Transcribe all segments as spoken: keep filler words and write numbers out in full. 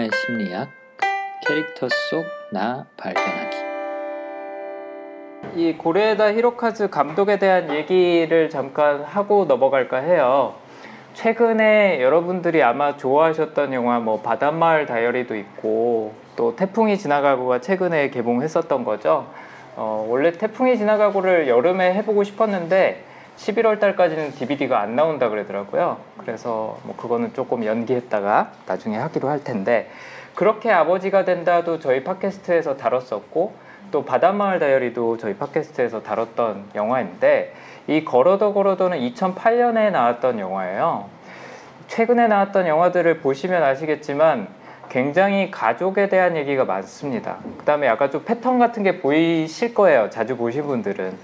드라마의 심리학, 캐릭터 속 나 발견하기. 이 고레에다 히로카즈 감독에 대한 얘기를 잠깐 하고 넘어갈까 해요. 최근에 여러분들이 아마 좋아하셨던 영화 뭐 바닷마을 다이어리도 있고 또 태풍이 지나가고가 최근에 개봉했었던 거죠. 어, 원래 태풍이 지나가고를 여름에 해보고 싶었는데 십일월 달까지는 디비디가 안 나온다 그러더라고요. 그래서 뭐 그거는 조금 연기했다가 나중에 하기로 할 텐데, 그렇게 아버지가 된다도 저희 팟캐스트에서 다뤘었고 또 바닷마을 다이어리도 저희 팟캐스트에서 다뤘던 영화인데, 이 걸어도 걸어도는 이천팔 년에 나왔던 영화예요. 최근에 나왔던 영화들을 보시면 아시겠지만 굉장히 가족에 대한 얘기가 많습니다. 그 다음에 약간 좀 패턴 같은 게 보이실 거예요. 자주 보신 분들은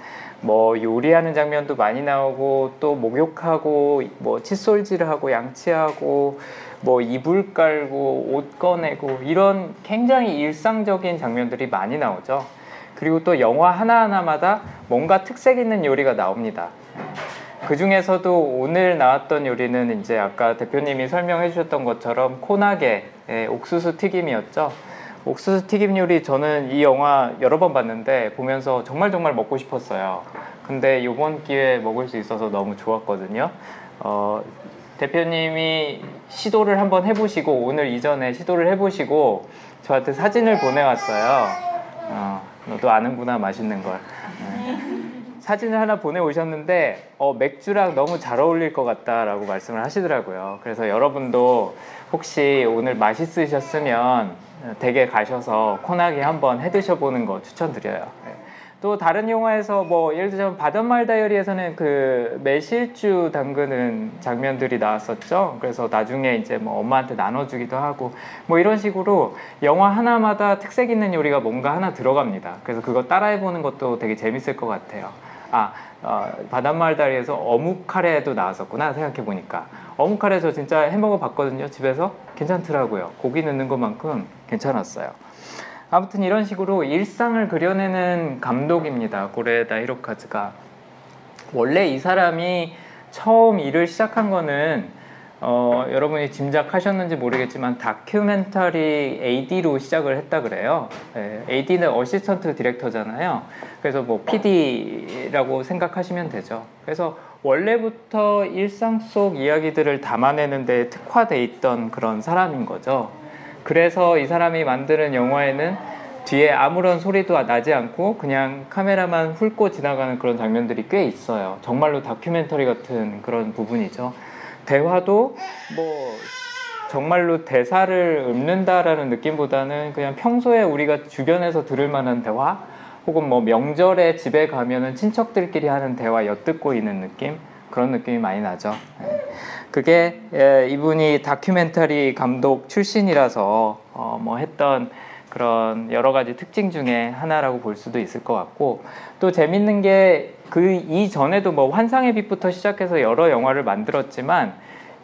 뭐 요리하는 장면도 많이 나오고 또 목욕하고 뭐 칫솔질하고 양치하고 뭐 이불 깔고 옷 꺼내고 이런 굉장히 일상적인 장면들이 많이 나오죠. 그리고 또 영화 하나하나마다 뭔가 특색 있는 요리가 나옵니다. 그 중에서도 오늘 나왔던 요리는 이제 아까 대표님이 설명해 주셨던 것처럼 코나게 옥수수 튀김이었죠. 옥수수 튀김 요리, 저는 이 영화 여러 번 봤는데 보면서 정말 정말 먹고 싶었어요. 근데 이번 기회에 먹을 수 있어서 너무 좋았거든요. 어, 대표님이 시도를 한번 해보시고, 오늘 이전에 시도를 해보시고 저한테 사진을 보내왔어요. 어, 너도 아는구나 맛있는 걸. 사진을 하나 보내오셨는데 어, 맥주랑 너무 잘 어울릴 것 같다라고 말씀을 하시더라고요. 그래서 여러분도 혹시 오늘 맛있으셨으면 댁에 가셔서 코나게 한번 해드셔보는 거 추천드려요. 또 다른 영화에서 뭐 예를 들자면 바닷마을 다이어리에서는 그 매실주 담그는 장면들이 나왔었죠. 그래서 나중에 이제 뭐 엄마한테 나눠주기도 하고 뭐 이런 식으로 영화 하나마다 특색 있는 요리가 뭔가 하나 들어갑니다. 그래서 그거 따라해보는 것도 되게 재밌을 것 같아요. 아, 어, 바닷마을 다리에서 어묵 카레도 나왔었구나 생각해보니까. 어묵 카레 저 진짜 해먹어 봤거든요, 집에서. 괜찮더라고요. 고기 넣는 것만큼 괜찮았어요. 아무튼 이런 식으로 일상을 그려내는 감독입니다, 고레에다 히로카즈가. 원래 이 사람이 처음 일을 시작한 거는 어, 여러분이 짐작하셨는지 모르겠지만 다큐멘터리 에이디로 시작을 했다 그래요. 예, 에이디는 어시스턴트 디렉터잖아요. 그래서 뭐 피디라고 생각하시면 되죠. 그래서 원래부터 일상 속 이야기들을 담아내는 데 특화되어 있던 그런 사람인 거죠. 그래서 이 사람이 만드는 영화에는 뒤에 아무런 소리도 나지 않고 그냥 카메라만 훑고 지나가는 그런 장면들이 꽤 있어요. 정말로 다큐멘터리 같은 그런 부분이죠. 대화도 뭐 정말로 대사를 읊는다라는 느낌보다는 그냥 평소에 우리가 주변에서 들을 만한 대화, 혹은 뭐 명절에 집에 가면은 친척들끼리 하는 대화 엿듣고 있는 느낌, 그런 느낌이 많이 나죠. 그게 이분이 다큐멘터리 감독 출신이라서 어 뭐 했던 그런 여러 가지 특징 중에 하나라고 볼 수도 있을 것 같고, 또 재밌는 게 그 이전에도 뭐 환상의 빛부터 시작해서 여러 영화를 만들었지만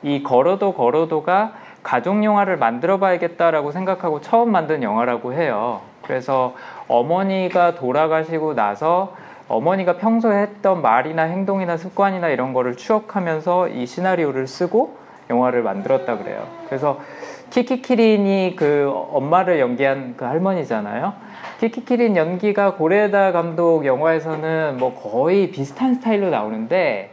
이 걸어도 걸어도가 가족 영화를 만들어 봐야겠다라고 생각하고 처음 만든 영화라고 해요. 그래서 어머니가 돌아가시고 나서 어머니가 평소에 했던 말이나 행동이나 습관이나 이런 거를 추억하면서 이 시나리오를 쓰고 영화를 만들었다 그래요. 그래서 키키키린이 그 엄마를 연기한 그 할머니잖아요. 키키키린 연기가 고레에다 감독 영화에서는 뭐 거의 비슷한 스타일로 나오는데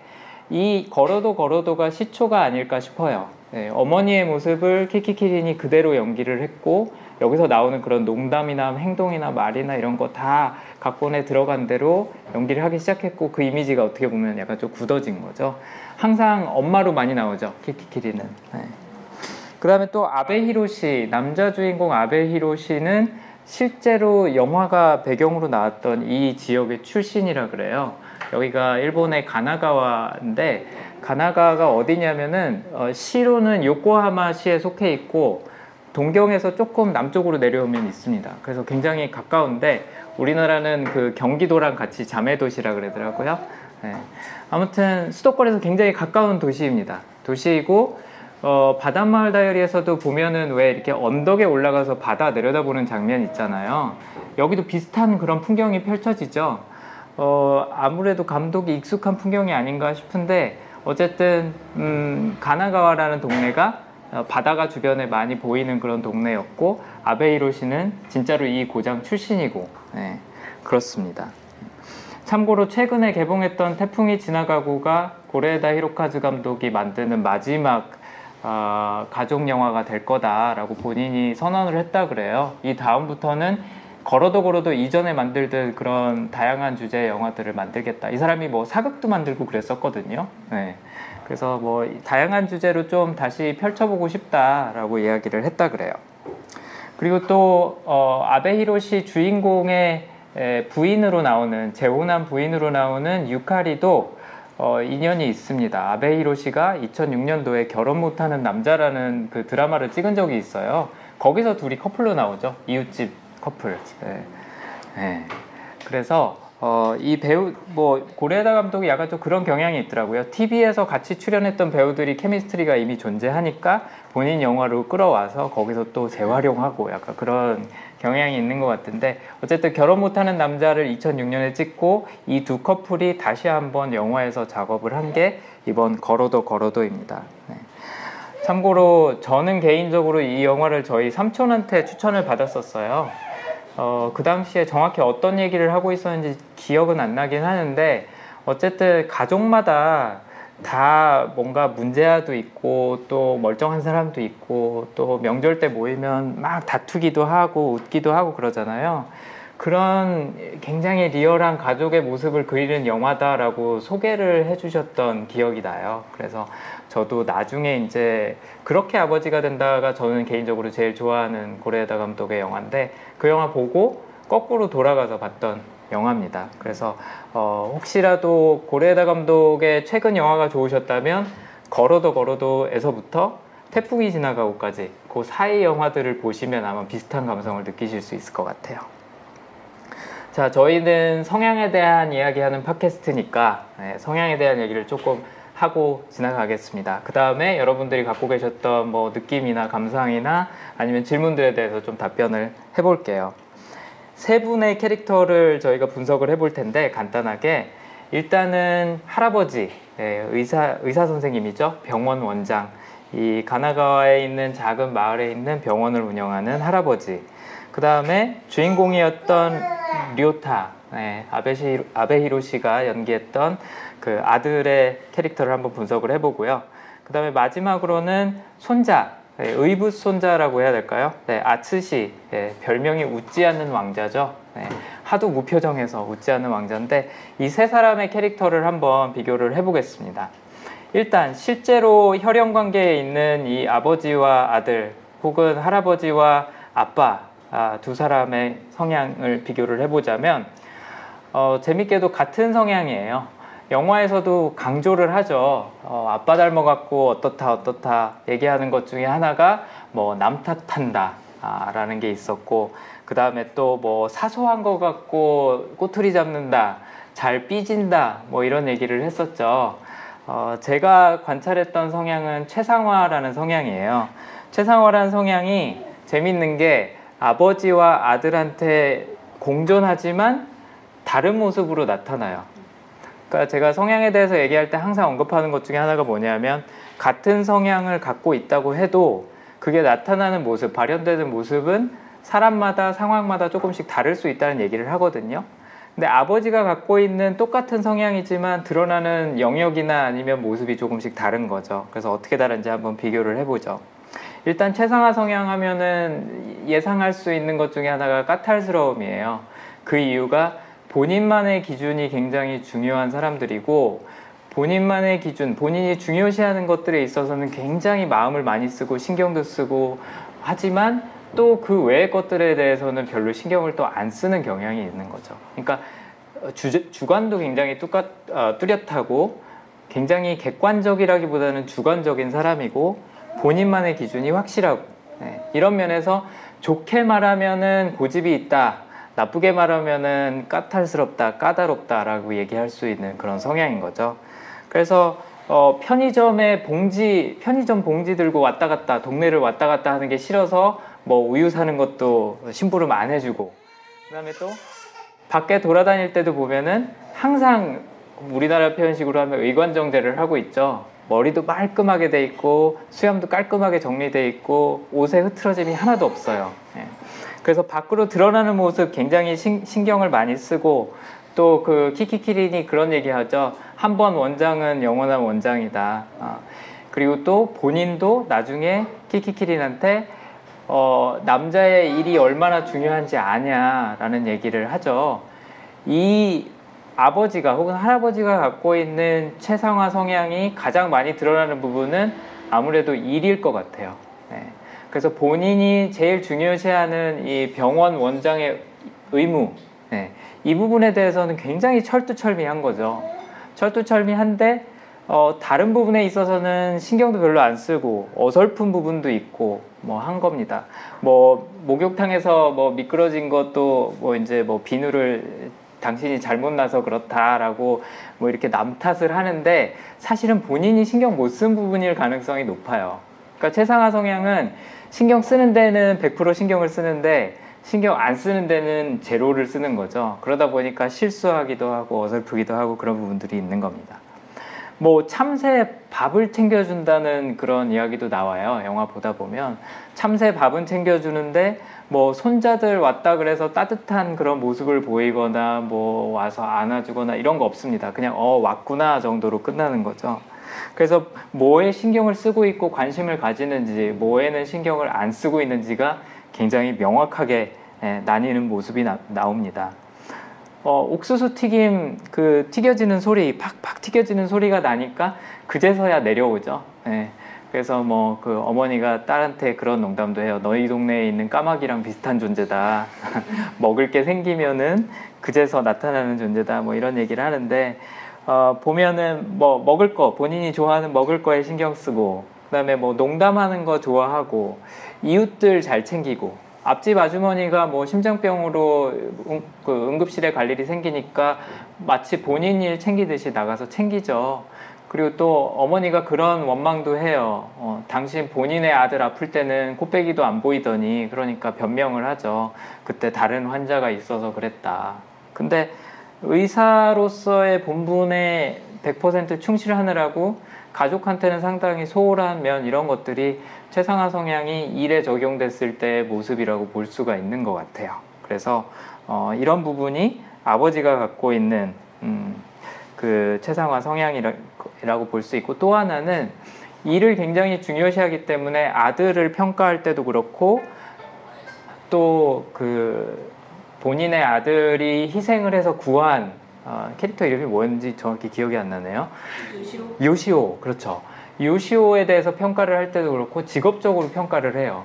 이 걸어도 걸어도가 시초가 아닐까 싶어요. 네, 어머니의 모습을 키키키린이 그대로 연기를 했고 여기서 나오는 그런 농담이나 행동이나 말이나 이런 거 다 각본에 들어간 대로 연기를 하기 시작했고, 그 이미지가 어떻게 보면 약간 좀 굳어진 거죠. 항상 엄마로 많이 나오죠, 키키키리는. 네. 그 다음에 또 아베 히로시, 남자 주인공 아베 히로시는 실제로 영화가 배경으로 나왔던 이 지역의 출신이라 그래요. 여기가 일본의 가나가와인데, 가나가와가 어디냐면은 어, 시로는 요코하마시에 속해 있고 동경에서 조금 남쪽으로 내려오면 있습니다. 그래서 굉장히 가까운데 우리나라는 그 경기도랑 같이 자매도시라 그러더라고요. 네. 아무튼 수도권에서 굉장히 가까운 도시입니다. 도시이고 어, 바닷마을 다이어리에서도 보면은 왜 이렇게 언덕에 올라가서 바다 내려다보는 장면 있잖아요. 여기도 비슷한 그런 풍경이 펼쳐지죠. 어, 아무래도 감독이 익숙한 풍경이 아닌가 싶은데, 어쨌든 음, 가나가와라는 동네가 바다가 주변에 많이 보이는 그런 동네였고, 아베 히로시는 진짜로 이 고장 출신이고, 네, 그렇습니다. 참고로 최근에 개봉했던 태풍이 지나가고가 고레에다 히로카즈 감독이 만드는 마지막 어, 가족 영화가 될 거다라고 본인이 선언을 했다 그래요. 이 다음부터는 걸어도 걸어도 이전에 만들던 그런 다양한 주제의 영화들을 만들겠다. 이 사람이 뭐 사극도 만들고 그랬었거든요. 네. 그래서 뭐 다양한 주제로 좀 다시 펼쳐보고 싶다라고 이야기를 했다 그래요. 그리고 또 어, 아베 히로시 주인공의 에, 부인으로 나오는, 재혼한 부인으로 나오는 유카리도 어, 인연이 있습니다. 아베 히로시가 이천육 년도에 결혼 못하는 남자라는 그 드라마를 찍은 적이 있어요. 거기서 둘이 커플로 나오죠. 이웃집 커플. 네. 네. 그래서 어, 이 배우, 뭐 고레에다 감독이 약간 좀 그런 경향이 있더라고요. 티비에서 같이 출연했던 배우들이 케미스트리가 이미 존재하니까 본인 영화로 끌어와서 거기서 또 재활용하고 약간 그런 경향이 있는 것 같은데, 어쨌든 결혼 못하는 남자를 이천육 년에 찍고 이 두 커플이 다시 한번 영화에서 작업을 한 게 이번 걸어도 걸어도입니다. 네. 참고로 저는 개인적으로 이 영화를 저희 삼촌한테 추천을 받았었어요. 어, 그 당시에 정확히 어떤 얘기를 하고 있었는지 기억은 안 나긴 하는데, 어쨌든 가족마다 다 뭔가 문제아도 있고 또 멀쩡한 사람도 있고 또 명절 때 모이면 막 다투기도 하고 웃기도 하고 그러잖아요. 그런 굉장히 리얼한 가족의 모습을 그리는 영화다라고 소개를 해주셨던 기억이 나요. 그래서 저도 나중에 이제 그렇게 아버지가 된다가 저는 개인적으로 제일 좋아하는 고레에다 감독의 영화인데, 그 영화 보고 거꾸로 돌아가서 봤던 영화입니다. 그래서 어, 혹시라도 고레에다 감독의 최근 영화가 좋으셨다면 걸어도 걸어도에서부터 태풍이 지나가고까지 그 사이 영화들을 보시면 아마 비슷한 감성을 느끼실 수 있을 것 같아요. 자, 저희는 성향에 대한 이야기하는 팟캐스트니까 네, 성향에 대한 얘기를 조금 하고 지나가겠습니다. 그 다음에 여러분들이 갖고 계셨던 뭐 느낌이나 감상이나 아니면 질문들에 대해서 좀 답변을 해볼게요. 세 분의 캐릭터를 저희가 분석을 해볼 텐데, 간단하게 일단은 할아버지, 네, 의사, 의사 선생님이죠. 병원 원장, 이 가나가와에 있는 작은 마을에 있는 병원을 운영하는 할아버지. 그 다음에 주인공이었던 료타, 네, 아베시, 아베 히로시가 연기했던 그 아들의 캐릭터를 한번 분석을 해보고요. 그 다음에 마지막으로는 손자, 네, 의붓 손자라고 해야 될까요? 네, 아츠시, 네, 별명이 웃지 않는 왕자죠. 네, 하도 무표정해서 웃지 않는 왕자인데, 이 세 사람의 캐릭터를 한번 비교를 해보겠습니다. 일단 실제로 혈연관계에 있는 이 아버지와 아들 혹은 할아버지와 아빠, 아, 두 사람의 성향을 비교를 해보자면, 어, 재밌게도 같은 성향이에요. 영화에서도 강조를 하죠. 어, 아빠 닮아갖고 어떻다 어떻다 얘기하는 것 중에 하나가 뭐 남 탓한다 아, 라는 게 있었고, 그 다음에 또 뭐 사소한 거 갖고 꼬투리 잡는다, 잘 삐진다, 뭐 이런 얘기를 했었죠. 어, 제가 관찰했던 성향은 최상화라는 성향이에요. 최상화라는 성향이 재밌는 게 아버지와 아들한테 공존하지만 다른 모습으로 나타나요. 그러니까 제가 성향에 대해서 얘기할 때 항상 언급하는 것 중에 하나가 뭐냐면, 같은 성향을 갖고 있다고 해도 그게 나타나는 모습, 발현되는 모습은 사람마다 상황마다 조금씩 다를 수 있다는 얘기를 하거든요. 근데 아버지가 갖고 있는 똑같은 성향이지만 드러나는 영역이나 아니면 모습이 조금씩 다른 거죠. 그래서 어떻게 다른지 한번 비교를 해보죠. 일단 최상화 성향 하면은 예상할 수 있는 것 중에 하나가 까탈스러움이에요. 그 이유가 본인만의 기준이 굉장히 중요한 사람들이고, 본인만의 기준, 본인이 중요시하는 것들에 있어서는 굉장히 마음을 많이 쓰고 신경도 쓰고, 하지만 또 그 외의 것들에 대해서는 별로 신경을 또 안 쓰는 경향이 있는 거죠. 그러니까 주, 주관도 굉장히 뚜까, 어, 뚜렷하고 굉장히 객관적이라기보다는 주관적인 사람이고, 본인만의 기준이 확실하고, 네, 이런 면에서 좋게 말하면은 고집이 있다, 나쁘게 말하면은 까탈스럽다, 까다롭다라고 얘기할 수 있는 그런 성향인 거죠. 그래서 어, 편의점에 봉지, 편의점 봉지 들고 왔다 갔다, 동네를 왔다 갔다 하는 게 싫어서 뭐 우유 사는 것도 심부름 안 해주고, 그다음에 또 밖에 돌아다닐 때도 보면은 항상 우리나라 표현식으로 하면 의관정제를 하고 있죠. 머리도 말끔하게 돼 있고 수염도 깔끔하게 정리돼 있고 옷에 흐트러짐이 하나도 없어요. 예. 그래서 밖으로 드러나는 모습 굉장히 신, 신경을 많이 쓰고, 또 그 키키키린이 그런 얘기하죠. 한 번 원장은 영원한 원장이다. 어. 그리고 또 본인도 나중에 키키키린한테 어, 남자의 일이 얼마나 중요한지 아냐라는 얘기를 하죠. 이 아버지가 혹은 할아버지가 갖고 있는 최상화 성향이 가장 많이 드러나는 부분은 아무래도 일일 것 같아요. 네. 그래서 본인이 제일 중요시하는 이 병원 원장의 의무, 네. 이 부분에 대해서는 굉장히 철두철미한 거죠. 철두철미한데 어, 다른 부분에 있어서는 신경도 별로 안 쓰고 어설픈 부분도 있고 뭐 한 겁니다. 뭐 목욕탕에서 뭐 미끄러진 것도 뭐 이제 뭐 비누를 당신이 잘못 나서 그렇다라고 뭐 이렇게 남 탓을 하는데, 사실은 본인이 신경 못 쓴 부분일 가능성이 높아요. 그러니까 최상화 성향은 신경 쓰는 데는 백 퍼센트 신경을 쓰는데 신경 안 쓰는 데는 제로를 쓰는 거죠. 그러다 보니까 실수하기도 하고 어설프기도 하고 그런 부분들이 있는 겁니다. 뭐 참새 밥을 챙겨준다는 그런 이야기도 나와요. 영화 보다 보면 참새 밥은 챙겨주는데 뭐 손자들 왔다 그래서 따뜻한 그런 모습을 보이거나 뭐 와서 안아주거나 이런 거 없습니다. 그냥 어 왔구나 정도로 끝나는 거죠. 그래서 뭐에 신경을 쓰고 있고 관심을 가지는지, 뭐에는 신경을 안 쓰고 있는지가 굉장히 명확하게 나뉘는 모습이 나, 나옵니다. 어, 옥수수 튀김 그 튀겨지는 소리, 팍팍 튀겨지는 소리가 나니까 그제서야 내려오죠. 예. 그래서 뭐 그 어머니가 딸한테 그런 농담도 해요. 너희 동네에 있는 까마귀랑 비슷한 존재다. 먹을 게 생기면은 그제서 나타나는 존재다. 뭐 이런 얘기를 하는데, 어, 보면은 뭐 먹을 거, 본인이 좋아하는 먹을 거에 신경 쓰고, 그다음에 뭐 농담하는 거 좋아하고, 이웃들 잘 챙기고. 앞집 아주머니가 뭐 심장병으로 응, 그 응급실에 갈 일이 생기니까 마치 본인 일 챙기듯이 나가서 챙기죠. 그리고 또 어머니가 그런 원망도 해요. 어, 당신 본인의 아들 아플 때는 코빼기도 안 보이더니, 그러니까 변명을 하죠. 그때 다른 환자가 있어서 그랬다. 근데 의사로서의 본분에 백 퍼센트 충실하느라고 가족한테는 상당히 소홀한 면, 이런 것들이 최상화 성향이 일에 적용됐을 때의 모습이라고 볼 수가 있는 것 같아요. 그래서 어, 이런 부분이 아버지가 갖고 있는 음, 그 최상화 성향이라고 볼 수 있고, 또 하나는 일을 굉장히 중요시하기 때문에 아들을 평가할 때도 그렇고, 또 그 본인의 아들이 희생을 해서 구한 어, 캐릭터 이름이 뭔지 정확히 기억이 안 나네요. 요시오. 요시오, 그렇죠. 요시오에 대해서 평가를 할 때도 그렇고 직업적으로 평가를 해요.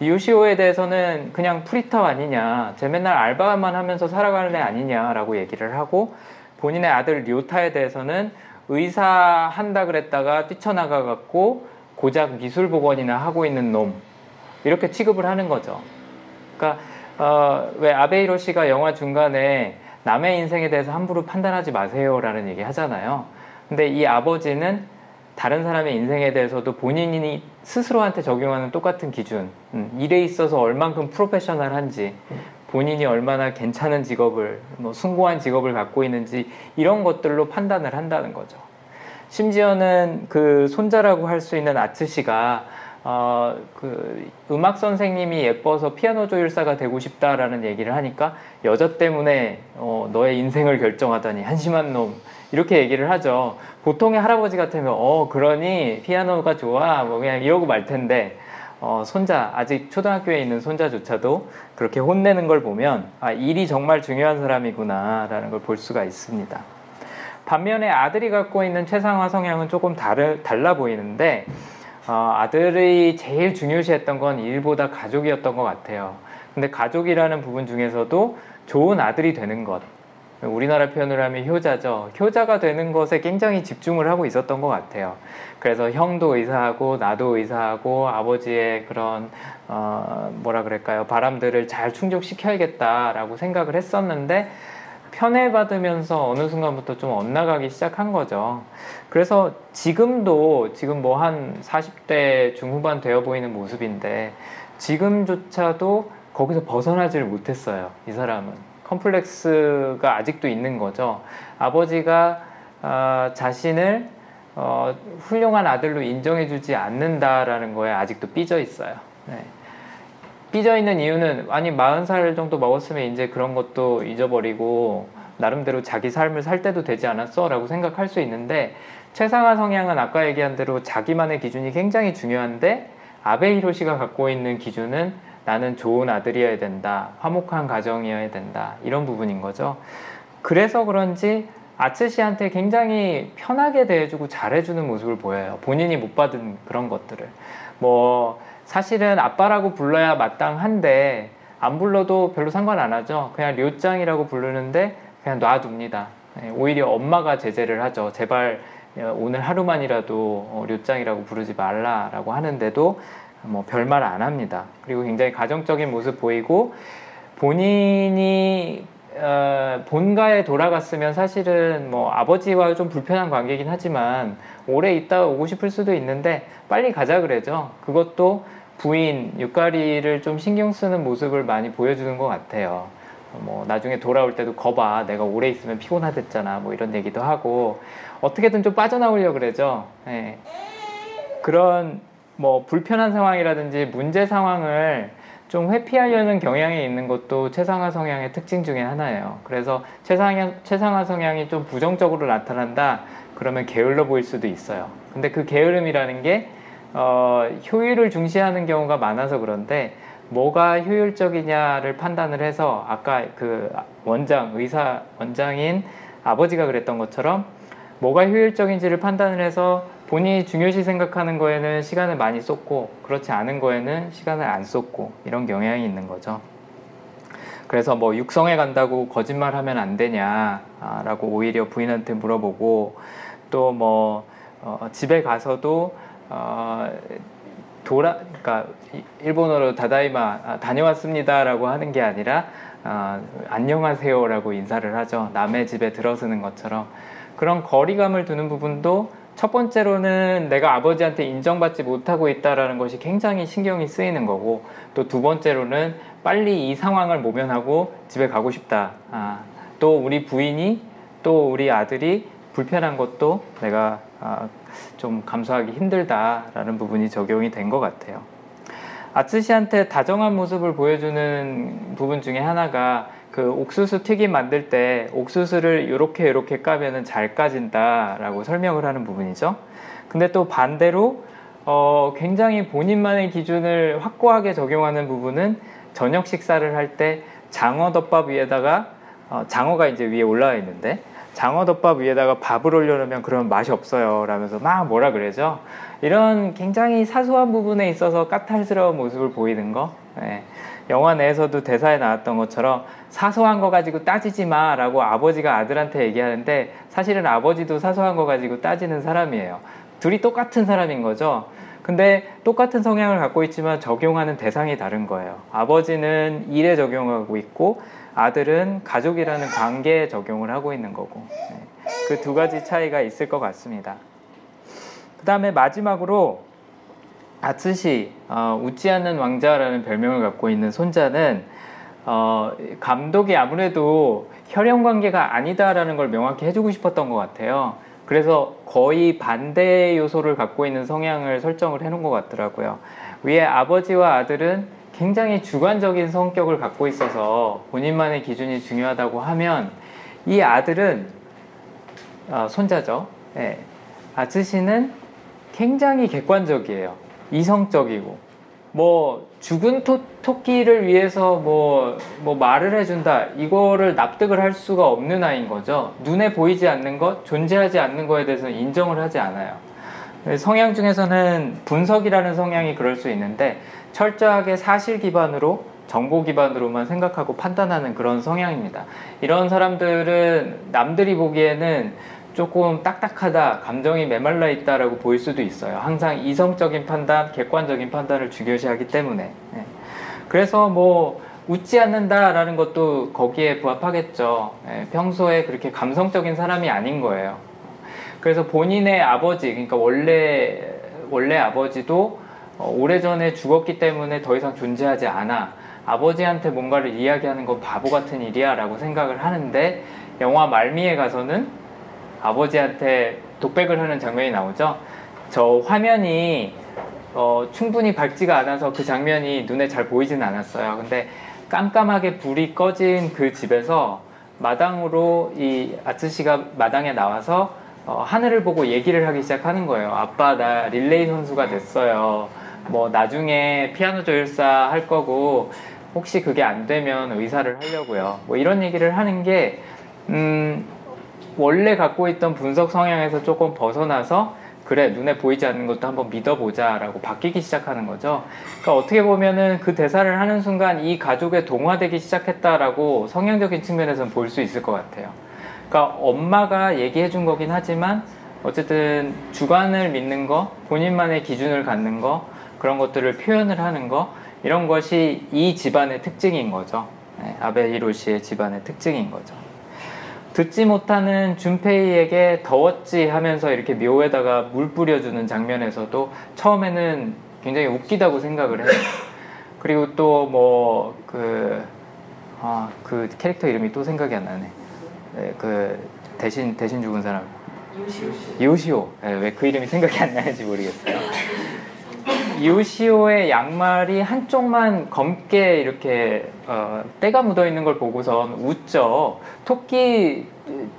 요시오에 대해서는 그냥 프리터 아니냐, 쟤 맨날 알바만 하면서 살아가는 애 아니냐라고 얘기를 하고, 본인의 아들 료타에 대해서는 의사 한다 그랬다가 뛰쳐나가갖고 고작 미술복원이나 하고 있는 놈, 이렇게 취급을 하는 거죠. 그러니까 어, 왜 아베 히로시가 영화 중간에 남의 인생에 대해서 함부로 판단하지 마세요라는 얘기 하잖아요. 근데 이 아버지는 다른 사람의 인생에 대해서도 본인이 스스로한테 적용하는 똑같은 기준, 음, 일에 있어서 얼만큼 프로페셔널한지, 본인이 얼마나 괜찮은 직업을, 뭐 숭고한 직업을 갖고 있는지, 이런 것들로 판단을 한다는 거죠. 심지어는 그 손자라고 할 수 있는 아츠시가 어, 그 음악 선생님이 예뻐서 피아노 조율사가 되고 싶다라는 얘기를 하니까 여자 때문에 어, 너의 인생을 결정하다니 한심한 놈, 이렇게 얘기를 하죠. 보통의 할아버지 같으면 어 그러니 피아노가 좋아 뭐 그냥 이러고 말 텐데, 어, 손자, 아직 초등학교에 있는 손자조차도 그렇게 혼내는 걸 보면 아, 일이 정말 중요한 사람이구나 라는 걸 볼 수가 있습니다. 반면에 아들이 갖고 있는 최상화 성향은 조금 다르, 달라 보이는데, 어, 아들이 제일 중요시했던 건 일보다 가족이었던 것 같아요. 근데 가족이라는 부분 중에서도 좋은 아들이 되는 것, 우리나라 표현으로 하면 효자죠. 효자가 되는 것에 굉장히 집중을 하고 있었던 것 같아요. 그래서 형도 의사하고 나도 의사하고 아버지의 그런 어, 뭐라 그럴까요, 바람들을 잘 충족시켜야겠다라고 생각을 했었는데, 편애받으면서 어느 순간부터 좀 엇나가기 시작한 거죠. 그래서 지금도 지금 뭐 한 사십 대 중후반 되어 보이는 모습인데, 지금조차도 거기서 벗어나질 못했어요. 이 사람은 컴플렉스가 아직도 있는 거죠. 아버지가 어, 자신을 어, 훌륭한 아들로 인정해주지 않는다라는 거에 아직도 삐져 있어요. 네. 삐져 있는 이유는, 아니 마흔 살 정도 먹었으면 이제 그런 것도 잊어버리고 나름대로 자기 삶을 살 때도 되지 않았어? 라고 생각할 수 있는데, 최상화 성향은 아까 얘기한 대로 자기만의 기준이 굉장히 중요한데, 아베 히로시가 갖고 있는 기준은 나는 좋은 아들이어야 된다, 화목한 가정이어야 된다, 이런 부분인 거죠. 그래서 그런지 아츠시한테 굉장히 편하게 대해주고 잘해주는 모습을 보여요. 본인이 못 받은 그런 것들을. 뭐 사실은 아빠라고 불러야 마땅한데 안 불러도 별로 상관 안 하죠. 그냥 료짱이라고 부르는데 그냥 놔둡니다. 오히려 엄마가 제재를 하죠. 제발 오늘 하루만이라도 료짱이라고 부르지 말라라고 하는데도 뭐 별말 안 합니다. 그리고 굉장히 가정적인 모습 보이고, 본인이 어, 본가에 돌아갔으면 사실은 뭐 아버지와 좀 불편한 관계이긴 하지만 오래 있다 오고 싶을 수도 있는데 빨리 가자 그러죠. 그것도 부인 유카리를 좀 신경 쓰는 모습을 많이 보여주는 것 같아요. 뭐 나중에 돌아올 때도 거봐, 내가 오래 있으면 피곤하댔잖아, 뭐 이런 얘기도 하고 어떻게든 좀 빠져나오려고 그러죠. 예. 그런 뭐 불편한 상황이라든지 문제 상황을 좀 회피하려는 경향이 있는 것도 최상화 성향의 특징 중에 하나예요. 그래서 최상향, 최상화 성향이 좀 부정적으로 나타난다 그러면 게을러 보일 수도 있어요. 근데 그 게으름이라는 게 어, 효율을 중시하는 경우가 많아서 그런데, 뭐가 효율적이냐를 판단을 해서 아까 그 원장, 의사 원장인 아버지가 그랬던 것처럼 뭐가 효율적인지를 판단을 해서 본인이 중요시 생각하는 거에는 시간을 많이 쏟고 그렇지 않은 거에는 시간을 안 쏟고, 이런 경향이 있는 거죠. 그래서 뭐 육성에 간다고 거짓말하면 안 되냐라고 오히려 부인한테 물어보고, 또 뭐 어, 집에 가서도 어, 돌아 그러니까 일본어로 다다이마 다녀왔습니다라고 하는 게 아니라 어, 안녕하세요라고 인사를 하죠. 남의 집에 들어서는 것처럼. 그런 거리감을 두는 부분도, 첫 번째로는 내가 아버지한테 인정받지 못하고 있다는 것이 굉장히 신경이 쓰이는 거고, 또 두 번째로는 빨리 이 상황을 모면하고 집에 가고 싶다. 아, 또 우리 부인이, 또 우리 아들이 불편한 것도 내가 아, 좀 감수하기 힘들다라는 부분이 적용이 된 것 같아요. 아츠시한테 다정한 모습을 보여주는 부분 중에 하나가, 그 옥수수 튀김 만들 때 옥수수를 요렇게 요렇게 까면은 잘 까진다라고 설명을 하는 부분이죠. 근데 또 반대로 어 굉장히 본인만의 기준을 확고하게 적용하는 부분은, 저녁 식사를 할 때 장어덮밥 위에다가 어 장어가 이제 위에 올라와 있는데 장어덮밥 위에다가 밥을 올려놓으면 그러면 맛이 없어요 라면서 막 뭐라 그러죠. 이런 굉장히 사소한 부분에 있어서 까탈스러운 모습을 보이는 거. 네. 영화 내에서도 대사에 나왔던 것처럼 사소한 거 가지고 따지지 마 라고 아버지가 아들한테 얘기하는데, 사실은 아버지도 사소한 거 가지고 따지는 사람이에요. 둘이 똑같은 사람인 거죠. 근데 똑같은 성향을 갖고 있지만 적용하는 대상이 다른 거예요. 아버지는 일에 적용하고 있고 아들은 가족이라는 관계에 적용을 하고 있는 거고, 그 두 가지 차이가 있을 것 같습니다. 그 다음에 마지막으로 아츠시, 어, 웃지 않는 왕자라는 별명을 갖고 있는 손자는 어, 감독이 아무래도 혈연관계가 아니다라는 걸 명확히 해주고 싶었던 것 같아요. 그래서 거의 반대 요소를 갖고 있는 성향을 설정을 해놓은 것 같더라고요. 위에 아버지와 아들은 굉장히 주관적인 성격을 갖고 있어서 본인만의 기준이 중요하다고 하면, 이 아들은 어, 손자죠. 예. 아츠시는 굉장히 객관적이에요. 이성적이고, 뭐 죽은 토, 토끼를 위해서 뭐, 뭐 말을 해준다, 이거를 납득을 할 수가 없는 아이인 거죠. 눈에 보이지 않는 것, 존재하지 않는 거에 대해서는 인정을 하지 않아요. 성향 중에서는 분석이라는 성향이 그럴 수 있는데, 철저하게 사실 기반으로, 정보 기반으로만 생각하고 판단하는 그런 성향입니다. 이런 사람들은 남들이 보기에는 조금 딱딱하다, 감정이 메말라 있다라고 보일 수도 있어요. 항상 이성적인 판단, 객관적인 판단을 중요시하기 때문에. 네. 그래서 뭐 웃지 않는다라는 것도 거기에 부합하겠죠. 네. 평소에 그렇게 감성적인 사람이 아닌 거예요. 그래서 본인의 아버지, 그러니까 원래 원래 아버지도 오래전에 죽었기 때문에 더 이상 존재하지 않아, 아버지한테 뭔가를 이야기하는 건 바보 같은 일이야 라고 생각을 하는데, 영화 말미에 가서는 아버지한테 독백을 하는 장면이 나오죠. 저 화면이 어, 충분히 밝지가 않아서 그 장면이 눈에 잘 보이진 않았어요. 근데 깜깜하게 불이 꺼진 그 집에서 마당으로 이 아츠시가 마당에 나와서 어, 하늘을 보고 얘기를 하기 시작하는 거예요. 아빠, 나 릴레이 선수가 됐어요. 뭐 나중에 피아노 조율사 할 거고 혹시 그게 안 되면 의사를 하려고요. 뭐 이런 얘기를 하는 게 음, 원래 갖고 있던 분석 성향에서 조금 벗어나서 그래, 눈에 보이지 않는 것도 한번 믿어보자 라고 바뀌기 시작하는 거죠. 그러니까 어떻게 보면은 그 대사를 하는 순간 이 가족에 동화되기 시작했다라고 성향적인 측면에서는 볼 수 있을 것 같아요. 그러니까 엄마가 얘기해 준 거긴 하지만 어쨌든 주관을 믿는 거, 본인만의 기준을 갖는 거, 그런 것들을 표현을 하는 거, 이런 것이 이 집안의 특징인 거죠. 네, 아베 히로시의 집안의 특징인 거죠. 듣지 못하는 준페이에게 더웠지 하면서 이렇게 묘에다가 물 뿌려주는 장면에서도 처음에는 굉장히 웃기다고 생각을 해요. 그리고 또 뭐 그 아, 그 캐릭터 이름이 또 생각이 안 나네. 네, 그 대신 대신 죽은 사람 이오시오. 네, 왜 그 이름이 생각이 안 나는지 모르겠어요. 이오시오의 양말이 한쪽만 검게 이렇게 어, 때가 묻어있는 걸 보고선 웃죠. 토끼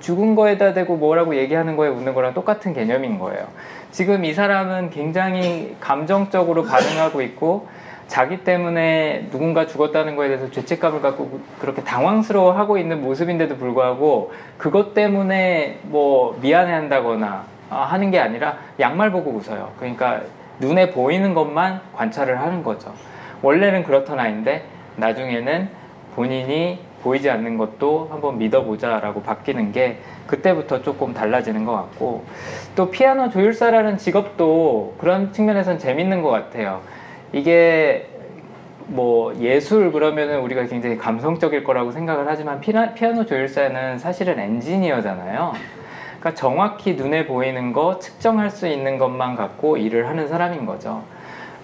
죽은 거에다 대고 뭐라고 얘기하는 거에 웃는 거랑 똑같은 개념인 거예요. 지금 이 사람은 굉장히 감정적으로 반응하고 있고 자기 때문에 누군가 죽었다는 거에 대해서 죄책감을 갖고 그렇게 당황스러워하고 있는 모습인데도 불구하고 그것 때문에 뭐 미안해한다거나 하는 게 아니라 양말 보고 웃어요. 그러니까 눈에 보이는 것만 관찰을 하는 거죠. 원래는 그렇던 아이인데 나중에는 본인이 보이지 않는 것도 한번 믿어보자 라고 바뀌는 게 그때부터 조금 달라지는 것 같고, 또 피아노 조율사라는 직업도 그런 측면에서는 재밌는 것 같아요. 이게 뭐 예술 그러면은 우리가 굉장히 감성적일 거라고 생각을 하지만 피라, 피아노 조율사는 사실은 엔지니어잖아요. 그러니까 정확히 눈에 보이는 거, 측정할 수 있는 것만 갖고 일을 하는 사람인 거죠.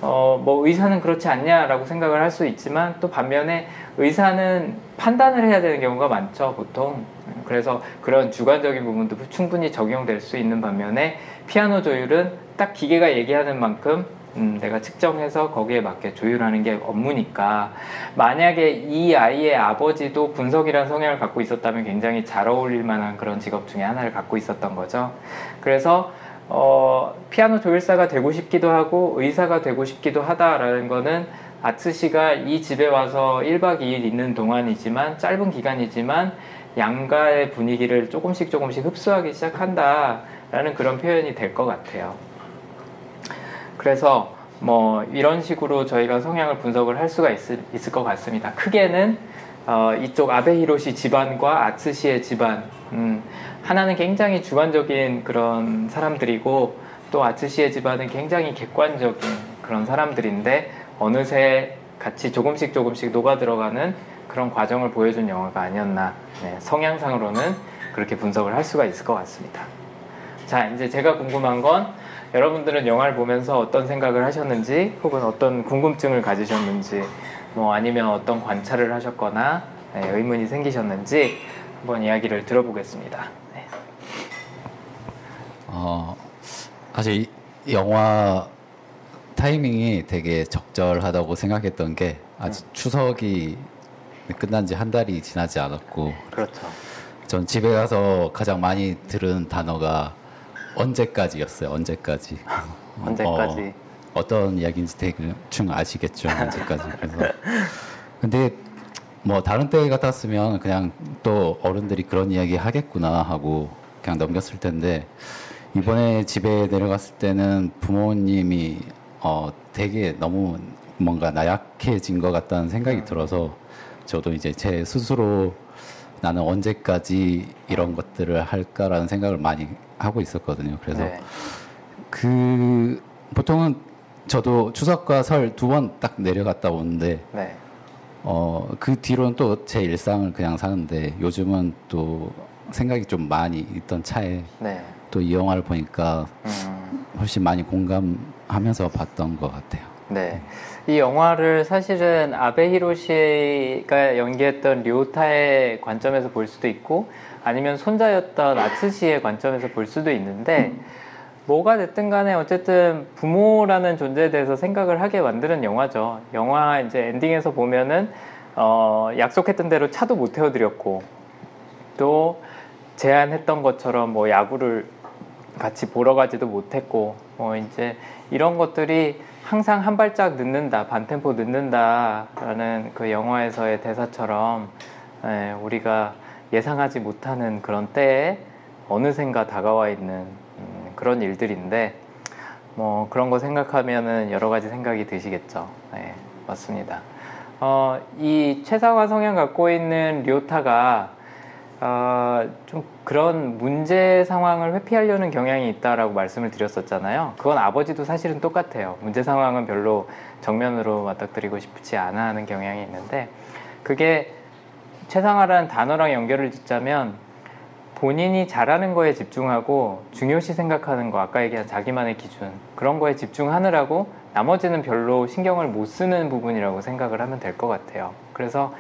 어, 뭐 의사는 그렇지 않냐라고 생각을 할 수 있지만 또 반면에 의사는 판단을 해야 되는 경우가 많죠, 보통. 그래서 그런 주관적인 부분도 충분히 적용될 수 있는 반면에 피아노 조율은 딱 기계가 얘기하는 만큼 음, 내가 측정해서 거기에 맞게 조율하는 게 업무니까, 만약에 이 아이의 아버지도 분석이라는 성향을 갖고 있었다면 굉장히 잘 어울릴 만한 그런 직업 중에 하나를 갖고 있었던 거죠. 그래서 어, 피아노 조율사가 되고 싶기도 하고 의사가 되고 싶기도 하다라는 거는 아츠시가 이 집에 와서 일박 이일 있는 동안이지만, 짧은 기간이지만 양가의 분위기를 조금씩 조금씩 흡수하기 시작한다라는 그런 표현이 될 것 같아요. 그래서 뭐 이런 식으로 저희가 성향을 분석을 할 수가 있을, 있을 것 같습니다. 크게는 어, 이쪽 아베 히로시 집안과 아츠시의 집안, 음, 하나는 굉장히 주관적인 그런 사람들이고 또 아츠시의 집안은 굉장히 객관적인 그런 사람들인데 어느새 같이 조금씩 조금씩 녹아들어가는 그런 과정을 보여준 영화가 아니었나. 네, 성향상으로는 그렇게 분석을 할 수가 있을 것 같습니다. 자, 이제 제가 궁금한 건 여러분들은 영화를 보면서 어떤 생각을 하셨는지, 혹은 어떤 궁금증을 가지셨는지, 뭐 아니면 어떤 관찰을 하셨거나 네, 의문이 생기셨는지 한번 이야기를 들어보겠습니다. 네. 어, 사실 이 영화 타이밍이 되게 적절하다고 생각했던 게 아직 음. 추석이 끝난 지 한 달이 지나지 않았고, 그렇죠. 전 집에 가서 가장 많이 들은 단어가 언제까지였어요. 언제까지. 언제까지. 어, 어떤 이야기인지 대충 아시겠죠. 언제까지. 그래서 근데 뭐 다른 때 같았으면 그냥 또 어른들이 그런 이야기 하겠구나 하고 그냥 넘겼을 텐데, 이번에 집에 내려갔을 때는 부모님이 어, 되게 너무 뭔가 나약해진 것 같다는 생각이 들어서 저도 이제 제 스스로 나는 언제까지 이런 것들을 할까라는 생각을 많이 하고 있었거든요. 그래서 네. 그 보통은 저도 추석과 설 두 번 딱 내려갔다 오는데 네. 어, 그 뒤로는 또 제 일상을 그냥 사는데, 요즘은 또 생각이 좀 많이 있던 차에 네. 또 이 영화를 보니까 음. 훨씬 많이 공감하면서 봤던 것 같아요. 네, 이 영화를 사실은 아베 히로시가 연기했던 료타의 관점에서 볼 수도 있고, 아니면 손자였던 아츠시의 관점에서 볼 수도 있는데, 뭐가 됐든 간에 어쨌든 부모라는 존재에 대해서 생각을 하게 만드는 영화죠. 영화 이제 엔딩에서 보면은 어, 약속했던 대로 차도 못 태워드렸고, 또 제안했던 것처럼 뭐 야구를 같이 보러 가지도 못했고, 뭐 이제 이런 것들이 항상 한 발짝 늦는다, 반템포 늦는다라는 그 영화에서의 대사처럼, 예, 우리가 예상하지 못하는 그런 때에 어느샌가 다가와 있는 음, 그런 일들인데, 뭐 그런 거 생각하면은 여러 가지 생각이 드시겠죠. 예, 맞습니다. 어, 이 최상화 성향 갖고 있는 료타가 어, 좀 그런 문제 상황을 회피하려는 경향이 있다라고 말씀을 드렸었잖아요. 그건 아버지도 사실은 똑같아요. 문제 상황은 별로 정면으로 맞닥뜨리고 싶지 않아 하는 경향이 있는데, 그게 최상화라는 단어랑 연결을 짓자면 본인이 잘하는 거에 집중하고 중요시 생각하는 거, 아까 얘기한 자기만의 기준, 그런 거에 집중하느라고 나머지는 별로 신경을 못 쓰는 부분이라고 생각을 하면 될 것 같아요. 그래서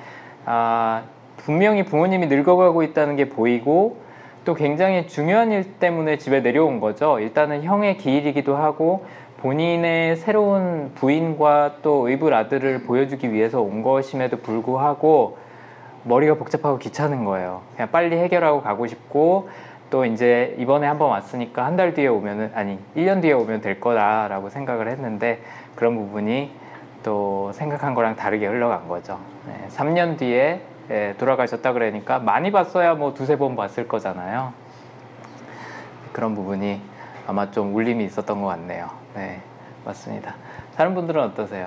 아, 분명히 부모님이 늙어가고 있다는 게 보이고, 또 굉장히 중요한 일 때문에 집에 내려온 거죠. 일단은 형의 기일이기도 하고 본인의 새로운 부인과 또 의붓 아들을 보여주기 위해서 온 것임에도 불구하고 머리가 복잡하고 귀찮은 거예요. 그냥 빨리 해결하고 가고 싶고, 또 이제 이번에 한번 왔으니까 한 달 뒤에 오면은, 아니 일 년 뒤에 오면 될 거다라고 생각을 했는데, 그런 부분이 또 생각한 거랑 다르게 흘러간 거죠. 네, 삼 년 뒤에 예, 돌아가셨다 그러니까 많이 봤어야 뭐 두세 번 봤을 거잖아요. 그런 부분이 아마 좀 울림이 있었던 것 같네요. 네, 맞습니다. 다른 분들은 어떠세요?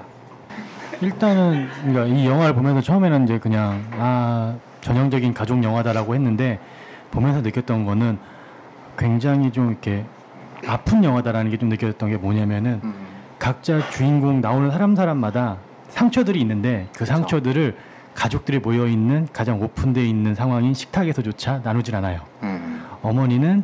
일단은 그러니까 이 영화를 보면서 처음에는 이제 그냥 아, 전형적인 가족 영화다라고 했는데, 보면서 느꼈던 거는 굉장히 좀 이렇게 아픈 영화다라는 게 좀 느껴졌던 게 뭐냐면은, 음. 각자 주인공 나오는 사람 사람마다 상처들이 있는데, 그 그렇죠. 상처들을 가족들이 모여있는 가장 오픈되어 있는 상황인 식탁에서조차 나누질 않아요. 음. 어머니는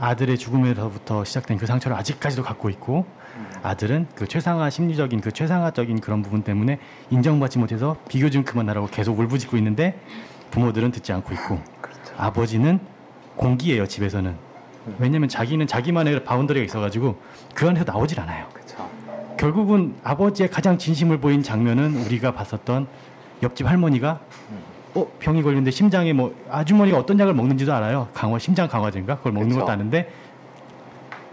아들의 죽음에서부터 시작된 그 상처를 아직까지도 갖고 있고, 음. 아들은 그 최상화 심리적인 그 최상화적인 그런 부분 때문에 인정받지 못해서 비교 좀 그만하라고 계속 울부짖고 있는데 부모들은 듣지 않고 있고, 그렇죠. 아버지는 공기예요, 집에서는. 음. 왜냐하면 자기는 자기만의 바운더리가 있어가지고 그 안에서 나오질 않아요. 그렇죠. 결국은 아버지의 가장 진심을 보인 장면은 우리가 봤었던 옆집 할머니가 어 병이 걸리는데 심장에 뭐 아주머니가 어떤 약을 먹는지도 알아요. 강화 심장 강화제인가 그걸 먹는 그쵸. 것도 아는데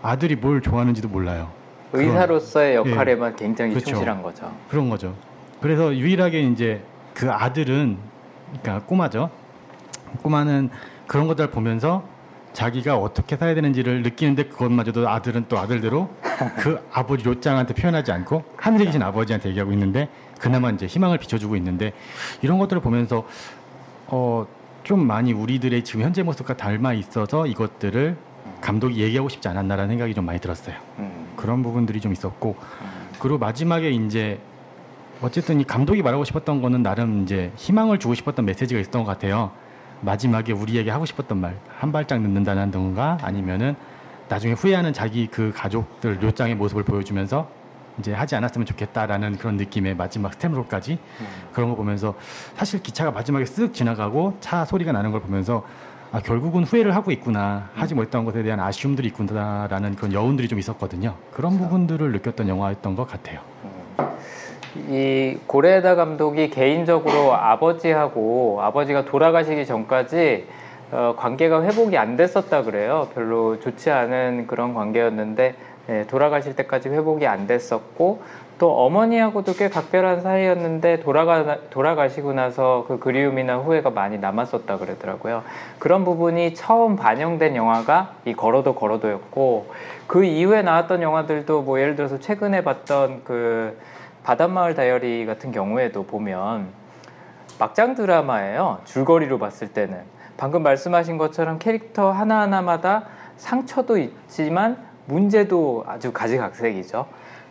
아들이 뭘 좋아하는지도 몰라요. 의사로서의 그런, 역할에만 예. 굉장히 그쵸. 충실한 거죠. 그런 거죠. 그래서 유일하게 이제 그 아들은, 그러니까 꼬마죠. 꼬마는 그런 것들 보면서 자기가 어떻게 살아야 되는지를 느끼는데, 그것마저도 아들은 또 아들대로 그 아버지 요짱한테 표현하지 않고 하늘에 계신 아버지한테 얘기하고 있는데, 그나마 이제 희망을 비춰주고 있는데, 이런 것들을 보면서 어, 좀 많이 우리들의 지금 현재 모습과 닮아 있어서 이것들을 감독이 얘기하고 싶지 않았나라는 생각이 좀 많이 들었어요. 그런 부분들이 좀 있었고, 그리고 마지막에 이제 어쨌든 이 감독이 말하고 싶었던 거는 나름 이제 희망을 주고 싶었던 메시지가 있었던 것 같아요. 마지막에 우리에게 하고 싶었던 말, 한 발짝 늦는다던가 아니면은 나중에 후회하는 자기 그 가족들 묘장의 모습을 보여주면서 이제 하지 않았으면 좋겠다라는 그런 느낌의 마지막 스탬으로까지, 음. 그런 거 보면서 사실 기차가 마지막에 쓱 지나가고 차 소리가 나는 걸 보면서 아, 결국은 후회를 하고 있구나, 음. 하지 못했던 것에 대한 아쉬움들이 있구나라는 그런 여운들이 좀 있었거든요. 그런 부분들을 느꼈던 영화였던 것 같아요. 이 고레에다 감독이 개인적으로 아버지하고, 아버지가 돌아가시기 전까지 어, 관계가 회복이 안 됐었다 그래요. 별로 좋지 않은 그런 관계였는데, 예, 돌아가실 때까지 회복이 안 됐었고, 또 어머니하고도 꽤 각별한 사이였는데 돌아가, 돌아가시고 나서 그 그리움이나 후회가 많이 남았었다 그러더라고요. 그런 부분이 처음 반영된 영화가 이 걸어도 걸어도였고, 그 이후에 나왔던 영화들도 뭐 예를 들어서 최근에 봤던 그 바닷마을 다이어리 같은 경우에도 보면 막장 드라마예요. 줄거리로 봤을 때는 방금 말씀하신 것처럼 캐릭터 하나하나마다 상처도 있지만 문제도 아주 가지각색이죠.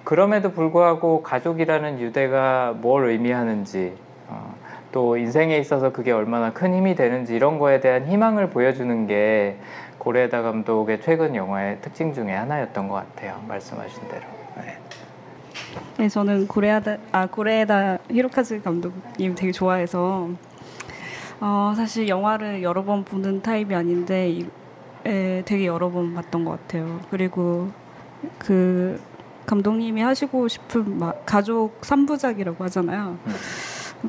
그럼에도 불구하고 가족이라는 유대가 뭘 의미하는지, 어, 또 인생에 있어서 그게 얼마나 큰 힘이 되는지, 이런 거에 대한 희망을 보여주는 게 고레에다 감독의 최근 영화의 특징 중에 하나였던 것 같아요. 말씀하신 대로. 네. 네, 저는 고레에다, 아, 고레에다 히로카즈 감독님 되게 좋아해서 어, 사실 영화를 여러 번 보는 타입이 아닌데 이, 에, 되게 여러 번 봤던 것 같아요. 그리고 그 감독님이 하시고 싶은 마, 가족 삼부작이라고 하잖아요.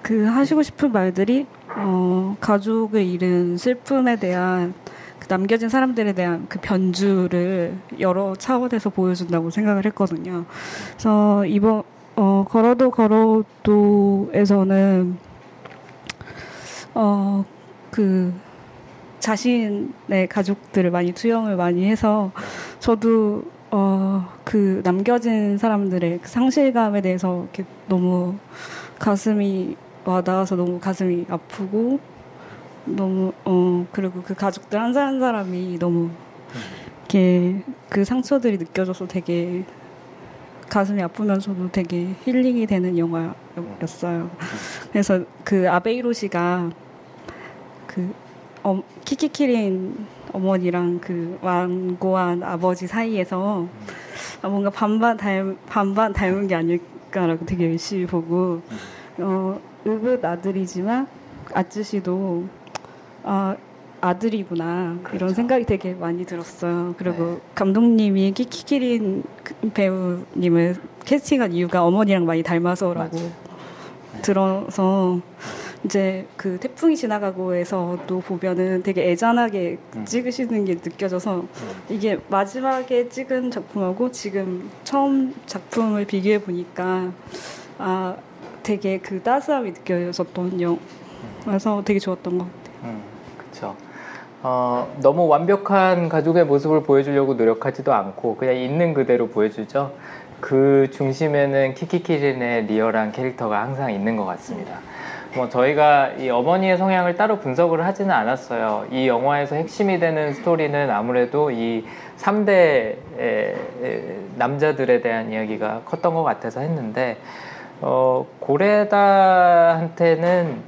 그 하시고 싶은 말들이 어, 가족을 잃은 슬픔에 대한 그 남겨진 사람들에 대한 그 변주를 여러 차원에서 보여준다고 생각을 했거든요. 그래서 이번 어, 걸어도 걸어도에서는 어, 그 자신의 가족들을 많이 투영을 많이 해서 저도 어, 그 남겨진 사람들의 그 상실감에 대해서 이렇게 너무 가슴이 와닿아서 너무 가슴이 아프고 너무 어 그리고 그 가족들 한 사람 한 사람이 너무 이렇게 그 상처들이 느껴져서 되게 가슴이 아프면서도 되게 힐링이 되는 영화였어요. 그래서 그 아베 히로시가 그 어, 키키키린 어머니랑 그 완고한 아버지 사이에서 뭔가 반반 닮 반반 닮은 게 아닐까라고 되게 열심히 보고 어 의붓 아들이지만 아츠시도 아, 아들이구나 그렇죠. 이런 생각이 되게 많이 들었어요. 그리고 네. 감독님이 키키키린 배우님을 캐스팅한 이유가 어머니랑 많이 닮아서라고 네. 들어서 이제 그 태풍이 지나가고에서도 보면은 되게 애잔하게 음. 찍으시는 게 느껴져서 음. 이게 마지막에 찍은 작품하고 지금 처음 작품을 비교해 보니까 아 되게 그 따스함이 느껴졌던 영 그래서 되게 좋았던 것 같아요. 음, 그렇죠. 어, 너무 완벽한 가족의 모습을 보여주려고 노력하지도 않고 그냥 있는 그대로 보여주죠. 그 중심에는 키키키린의 리얼한 캐릭터가 항상 있는 것 같습니다. 뭐 저희가 이 어머니의 성향을 따로 분석을 하지는 않았어요. 이 영화에서 핵심이 되는 스토리는 아무래도 이 삼대 남자들에 대한 이야기가 컸던 것 같아서 했는데 어, 고레다한테는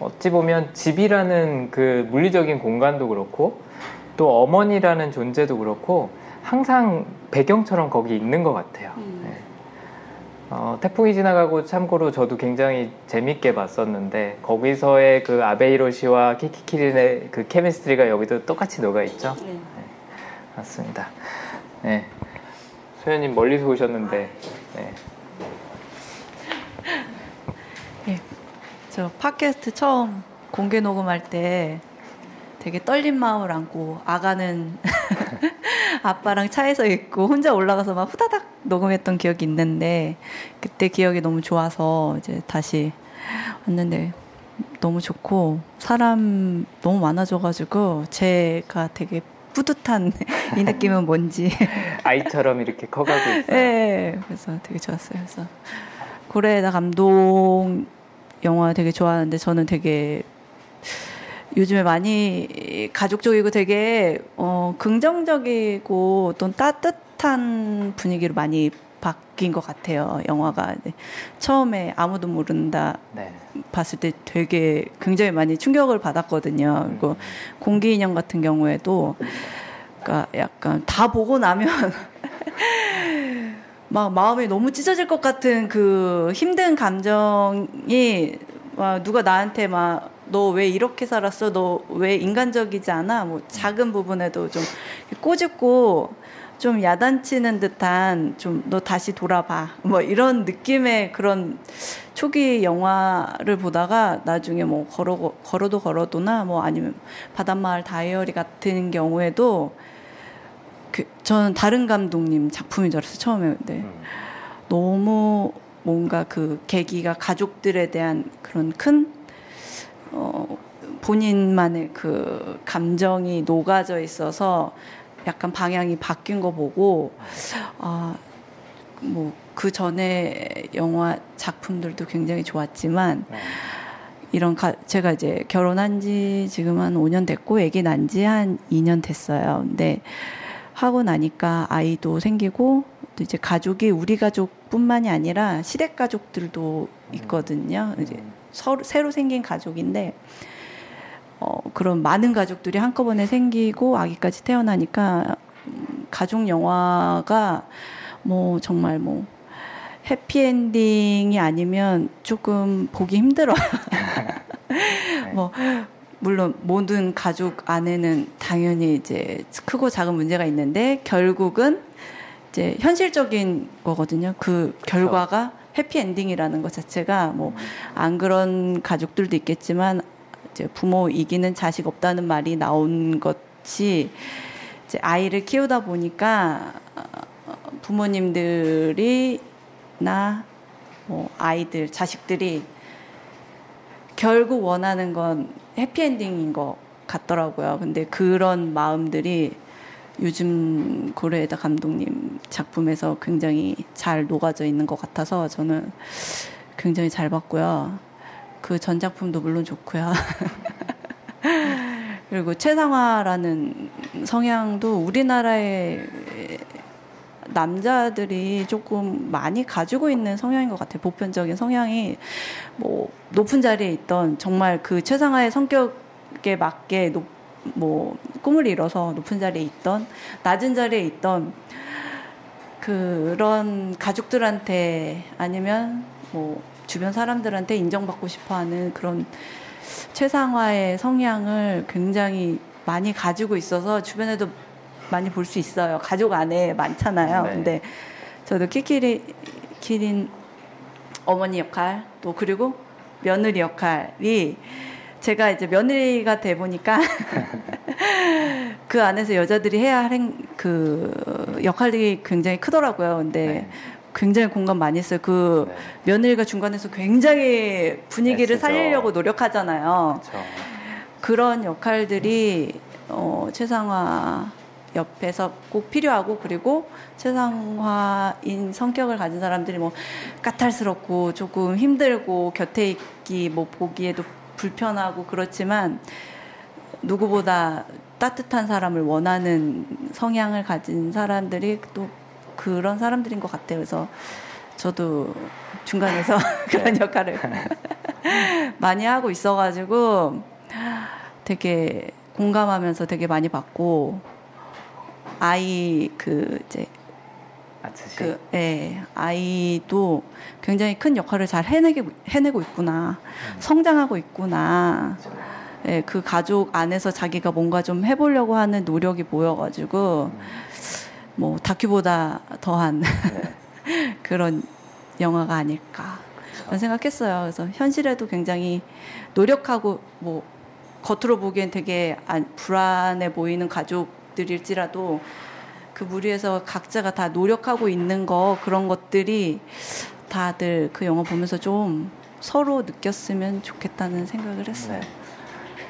어찌 보면 집이라는 그 물리적인 공간도 그렇고 또 어머니라는 존재도 그렇고 항상 배경처럼 거기 있는 것 같아요. 음. 네. 어, 태풍이 지나가고 참고로 저도 굉장히 재밌게 봤었는데 거기서의 그 아베 히로시와 키키키린의 그 케미스트리가 여기도 똑같이 녹아있죠. 네. 네. 맞습니다. 네. 소연님 멀리서 오셨는데 네. 네. 저 팟캐스트 처음 공개 녹음할 때 되게 떨린 마음을 안고 아가는 아빠랑 차에서 있고 혼자 올라가서 막 후다닥 녹음했던 기억이 있는데 그때 기억이 너무 좋아서 이제 다시 왔는데 너무 좋고 사람 너무 많아져가지고 제가 되게 뿌듯한 이 느낌은 뭔지 아이처럼 이렇게 커가고 있어요. 네, 그래서 되게 좋았어요. 그래서 고레에다 감독 영화 되게 좋아하는데 저는 되게 요즘에 많이 가족적이고 되게 어, 긍정적이고 또 따뜻한 분위기로 많이 바뀐 것 같아요. 영화가 처음에 아무도 모른다 네. 봤을 때 되게 굉장히 많이 충격을 받았거든요. 그리고 음. 공기 인형 같은 경우에도 그러니까 약간 다 보고 나면 막 마음이 너무 찢어질 것 같은 그 힘든 감정이 막 누가 나한테 막 너 왜 이렇게 살았어? 너 왜 인간적이지 않아? 뭐 작은 부분에도 좀 꼬집고 좀 야단치는 듯한 좀 너 다시 돌아봐 뭐 이런 느낌의 그런 초기 영화를 보다가 나중에 뭐 걸어 걸어도 걸어도나 뭐 아니면 바닷마을 다이어리 같은 경우에도 그, 저는 다른 감독님 작품인 줄 알았어요, 처음에. 근데 음. 너무 뭔가 그 계기가 가족들에 대한 그런 큰, 어, 본인만의 그 감정이 녹아져 있어서 약간 방향이 바뀐 거 보고, 아, 뭐, 그 전에 영화 작품들도 굉장히 좋았지만, 음. 이런 가, 제가 이제 결혼한 지 지금 한 오년 됐고, 애기 난 지 한 이년 됐어요. 근데, 하고 나니까 아이도 생기고 또 이제 가족이 우리 가족뿐만이 아니라 시댁 가족들도 있거든요. 이제 서로, 새로 생긴 가족인데 어, 그런 많은 가족들이 한꺼번에 생기고 아기까지 태어나니까 가족 영화가 뭐 정말 뭐 해피엔딩이 아니면 조금 보기 힘들어요. 네. 뭐 물론 모든 가족 안에는 당연히 이제 크고 작은 문제가 있는데 결국은 이제 현실적인 거거든요. 그 결과가 해피엔딩이라는 것 자체가 뭐 안 그런 가족들도 있겠지만 이제 부모 이기는 자식 없다는 말이 나온 것이 이제 아이를 키우다 보니까 부모님들이나 뭐 아이들, 자식들이 결국 원하는 건 해피엔딩인 것 같더라고요. 근데 그런 마음들이 요즘 고레에다 감독님 작품에서 굉장히 잘 녹아져 있는 것 같아서 저는 굉장히 잘 봤고요. 그 전 작품도 물론 좋고요. 그리고 최상화라는 성향도 우리나라의 남자들이 조금 많이 가지고 있는 성향인 것 같아요. 보편적인 성향이 뭐 높은 자리에 있던 정말 그 최상화의 성격에 맞게 높, 뭐 꿈을 이뤄서 높은 자리에 있던 낮은 자리에 있던 그런 가족들한테 아니면 뭐 주변 사람들한테 인정받고 싶어하는 그런 최상화의 성향을 굉장히 많이 가지고 있어서 주변에도 많이 볼 수 있어요. 가족 안에 많잖아요. 네. 근데 저도 키키키린 어머니 역할 또 그리고 며느리 역할이 제가 이제 며느리가 돼 보니까 그 안에서 여자들이 해야 할 그 역할들이 굉장히 크더라고요. 근데 네. 굉장히 공감 많이 했어요. 그 네. 며느리가 중간에서 굉장히 분위기를 애쓰죠. 살리려고 노력하잖아요. 그쵸. 그런 역할들이 어, 최상화 옆에서 꼭 필요하고 그리고 최상화인 성격을 가진 사람들이 뭐 까탈스럽고 조금 힘들고 곁에 있기 뭐 보기에도 불편하고 그렇지만 누구보다 따뜻한 사람을 원하는 성향을 가진 사람들이 또 그런 사람들인 것 같아요. 그래서 저도 중간에서 그런 역할을 많이 하고 있어가지고 되게 공감하면서 되게 많이 봤고 아이 그 이제 아츠시 그, 예, 아이도 굉장히 큰 역할을 잘 해내고 해내고 있구나 음. 성장하고 있구나 예, 그 가족 안에서 자기가 뭔가 좀 해보려고 하는 노력이 보여가지고 음. 뭐 다큐보다 더한 네. 그런 영화가 아닐까 그런 생각했어요. 그래서 현실에도 굉장히 노력하고 뭐 겉으로 보기엔 되게 불안해 보이는 가족 들일지라도 그 무리에서 각자가 다 노력하고 있는 거 그런 것들이 다들 그 영화 보면서 좀 서로 느꼈으면 좋겠다는 생각을 했어요. 네.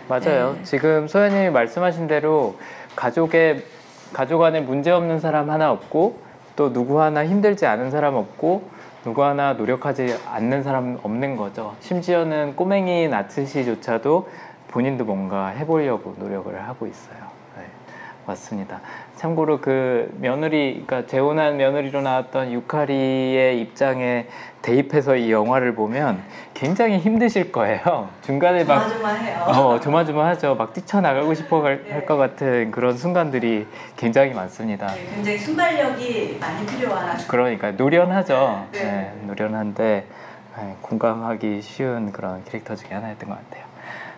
맞아요. 네. 지금 소연님이 말씀하신 대로 가족의 가족 안에 문제 없는 사람 하나 없고 또 누구 하나 힘들지 않은 사람 없고 누구 하나 노력하지 않는 사람 없는 거죠. 심지어는 꼬맹이인 아츠시조차도 본인도 뭔가 해보려고 노력을 하고 있어요. 맞습니다. 참고로 그 며느리, 그러니까 재혼한 며느리로 나왔던 유카리의 입장에 대입해서 이 영화를 보면 굉장히 힘드실 거예요. 중간에 막 조마조마해요. 어, 조마조마하죠. 막 뛰쳐나가고 싶어 할 것 네. 같은 그런 순간들이 굉장히 많습니다. 네, 굉장히 순발력이 많이 필요한. 그러니까 노련하죠. 네, 네 노련한데 네, 공감하기 쉬운 그런 캐릭터 중에 하나였던 것 같아요.